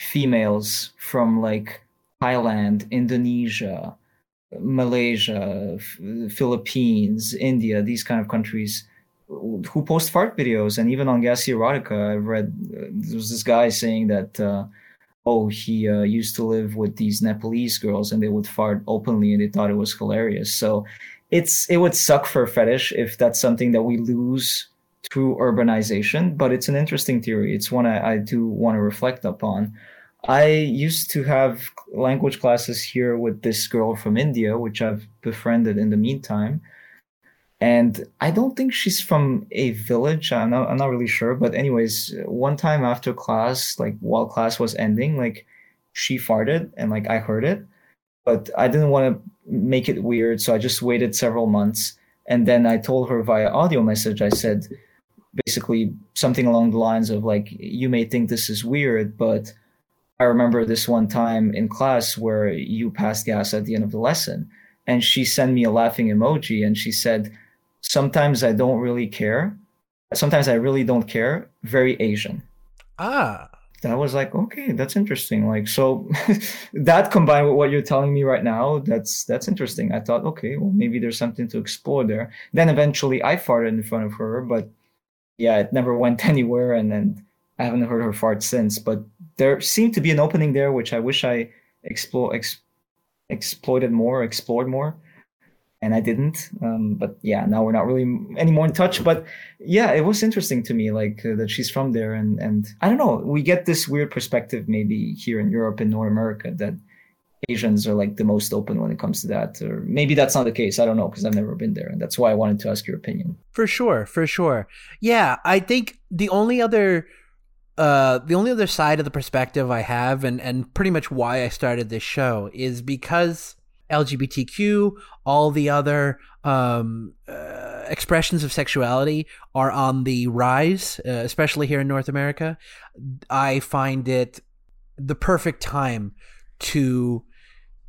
females from, like, Thailand, Indonesia, Malaysia, Philippines, India, these kind of countries who post fart videos. And even on Gassy Erotica, I read there was this guy saying that, he used to live with these Nepalese girls and they would fart openly and they thought it was hilarious. So it would suck for a fetish if that's something that we lose through urbanization, but it's an interesting theory. It's one I do want to reflect upon. I used to have language classes here with this girl from India, which I've befriended in the meantime. And I don't think she's from a village. I'm not really sure. But anyways, one time after class, like while class was ending, like she farted and like I heard it, but I didn't want to make it weird. So I just waited several months. And then I told her via audio message, I said basically something along the lines of like, you may think this is weird, but I remember this one time in class where you passed gas at the end of the lesson, and she sent me a laughing emoji and she said, sometimes I don't really care. Sometimes I really don't care. Very Asian. Ah. And I was like, okay, that's interesting. Like, so that combined with what you're telling me right now, that's interesting. I thought, okay, well, maybe there's something to explore there. Then eventually I farted in front of her, but yeah, it never went anywhere. And then I haven't heard her fart since, but there seemed to be an opening there, which I wish I explored more, and I didn't. But yeah, now we're not really anymore in touch. But yeah, it was interesting to me, like that she's from there, and I don't know. We get this weird perspective maybe here in Europe and North America that Asians are like the most open when it comes to that, or maybe that's not the case. I don't know, because I've never been there, and that's why I wanted to ask your opinion. For sure. Yeah, I think the only other side of the perspective I have, and pretty much why I started this show, is because LGBTQ, all the other expressions of sexuality are on the rise, especially here in North America. I find it the perfect time to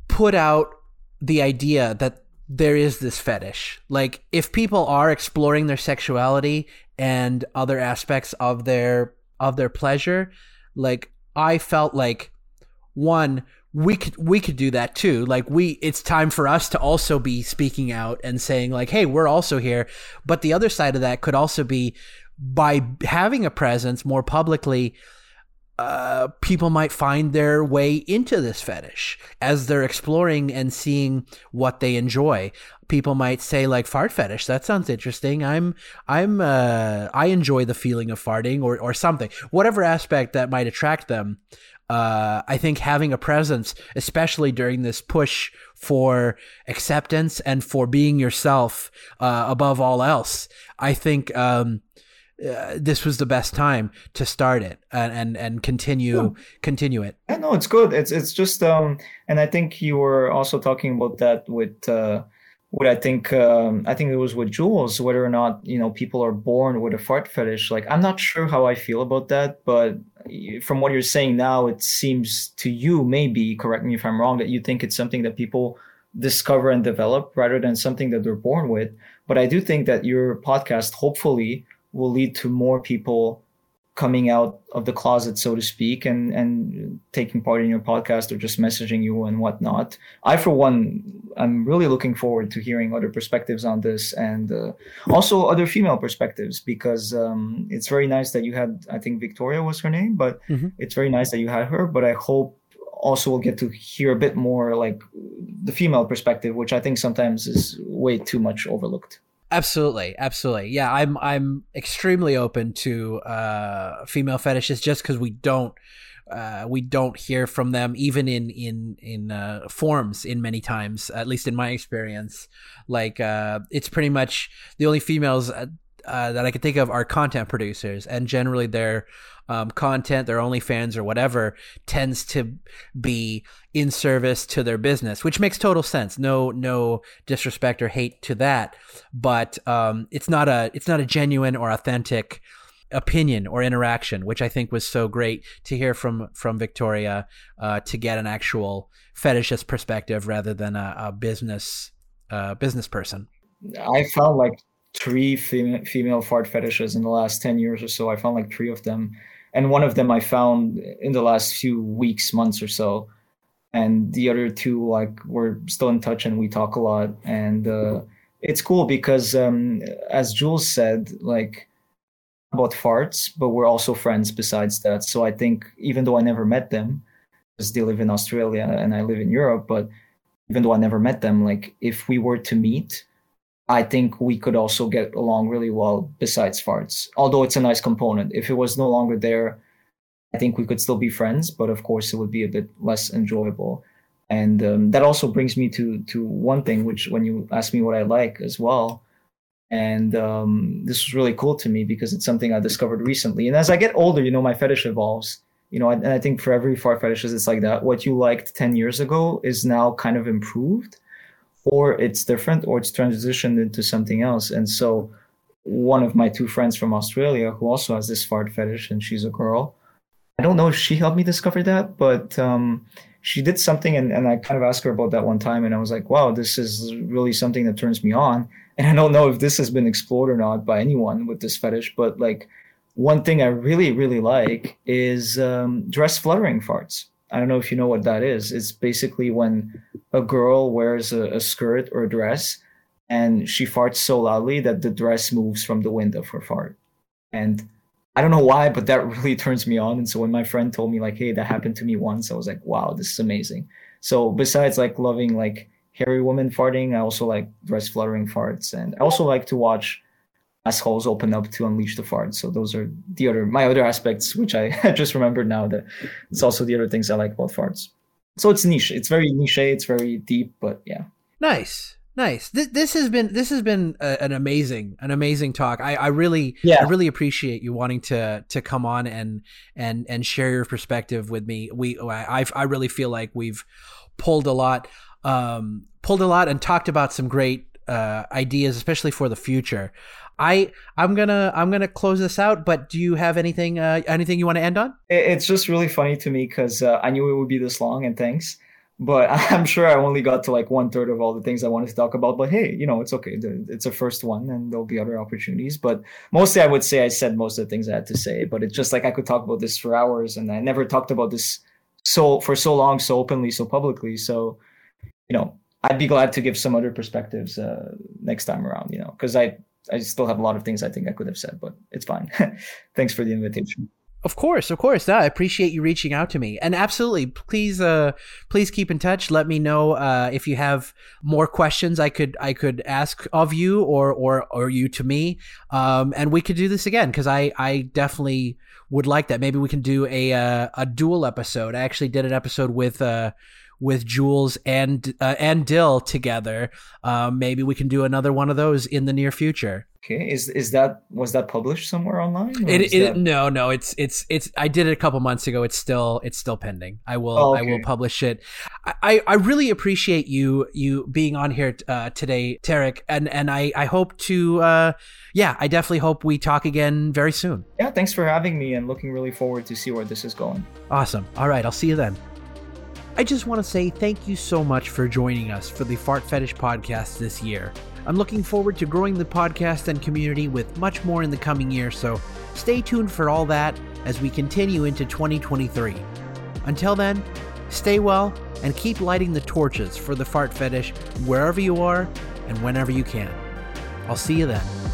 put out the idea that there is this fetish. Like, if people are exploring their sexuality and other aspects of their pleasure, like, I felt like, one, we could do that too. Like, it's time for us to also be speaking out and saying like, hey, we're also here. But the other side of that could also be, by having a presence more publicly, people might find their way into this fetish as they're exploring and seeing what they enjoy. People might say, like, fart fetish, that sounds interesting. I enjoy the feeling of farting or something, whatever aspect that might attract them. I think having a presence, especially during this push for acceptance and for being yourself above all else, I think, this was the best time to start it and continue it. I know it's good. It's just and I think you were also talking about that with what I think it was with Jules, whether or not, you know, people are born with a fart fetish. Like, I'm not sure how I feel about that, but from what you're saying now, it seems to you, maybe correct me if I'm wrong, that you think it's something that people discover and develop rather than something that they're born with. But I do think that your podcast hopefully will lead to more people coming out of the closet, so to speak, and taking part in your podcast or just messaging you and whatnot. I, for one, I'm really looking forward to hearing other perspectives on this, and also other female perspectives, because it's very nice that you had, I think Victoria was her name, but it's very nice that you had her, but I hope also we'll get to hear a bit more like the female perspective, which I think sometimes is way too much overlooked. Absolutely. Yeah, I'm extremely open to female fetishes just because we don't hear from them, even in forms in many times, at least in my experience. Like, it's pretty much the only females that I can think of are content producers, and generally their content, their OnlyFans or whatever, tends to be in service to their business, which makes total sense. No disrespect or hate to that, but it's not a genuine or authentic opinion or interaction, which I think was so great to hear from Victoria, to get an actual fetishist perspective rather than a business person. I felt like three female fart fetishes in the last 10 years or so. I found like three of them, and one of them I found in the last few weeks, months or so, and the other two, like, we're still in touch and we talk a lot. And it's cool because as Jules said, like, about farts, but we're also friends besides that. So I think, even though I never met them, because they live in Australia and I live in Europe, but even though I never met them, like, if we were to meet, I think we could also get along really well besides farts, although it's a nice component. If it was no longer there, I think we could still be friends, but of course it would be a bit less enjoyable. And that also brings me to one thing, which, when you asked me what I like as well, and this was really cool to me because it's something I discovered recently. And as I get older, you know, my fetish evolves, you know, and I think for every fart fetishes, it's like that. What you liked 10 years ago is now kind of improved, or it's different, or it's transitioned into something else. And so one of my two friends from Australia, who also has this fart fetish, and she's a girl, I don't know if she helped me discover that, but she did something, and I kind of asked her about that one time, and I was like, wow, this is really something that turns me on. And I don't know if this has been explored or not by anyone with this fetish, but like, one thing I really, really like is dress fluttering farts. I don't know if you know what that is. It's basically when a girl wears a skirt or a dress and she farts so loudly that the dress moves from the wind of her fart. And I don't know why, but that really turns me on. And so when my friend told me, like, hey, that happened to me once, I was like, wow, this is amazing. So besides like loving like hairy women farting, I also like dress fluttering farts. And I also like to watch assholes open up to unleash the fart. So those are my other aspects, which I just remembered now, that it's also the other things I like about farts. So it's niche. It's very niche. It's very deep, but yeah. Nice. This has been an amazing talk. I really appreciate you wanting to come on and share your perspective with me. I really feel like we've pulled a lot and talked about some great ideas, especially for the future. I'm gonna close this out, but do you have anything you want to end on? It's just really funny to me because I knew it would be this long, and thanks, but I'm sure I only got to like 1/3 of all the things I wanted to talk about. But hey, you know, it's okay. It's a first one, and there'll be other opportunities. But mostly, I would say I said most of the things I had to say. But it's just like I could talk about this for hours, and I never talked about this for so long, so openly, so publicly. So, you know, I'd be glad to give some other perspectives next time around, you know, because I still have a lot of things I think I could have said, but it's fine. Thanks for the invitation. Of course. I appreciate you reaching out to me. And absolutely, please keep in touch. Let me know if you have more questions I could ask of you or you to me. And we could do this again, because I definitely would like that. Maybe we can do a dual episode. I actually did an episode with Jules and Dill together. Maybe we can do another one of those in the near future. Okay. Was that published somewhere online? No. It's I did it a couple months ago. It's still pending. I will publish it. I really appreciate you being on here today, Tarik. And I hope to, I definitely hope we talk again very soon. Yeah. Thanks for having me, and looking really forward to see where this is going. Awesome. All right. I'll see you then. I just want to say thank you so much for joining us for the Fart Fetish Podcast this year. I'm looking forward to growing the podcast and community with much more in the coming year, so stay tuned for all that as we continue into 2023. Until then, stay well and keep lighting the torches for the fart fetish wherever you are and whenever you can. I'll see you then.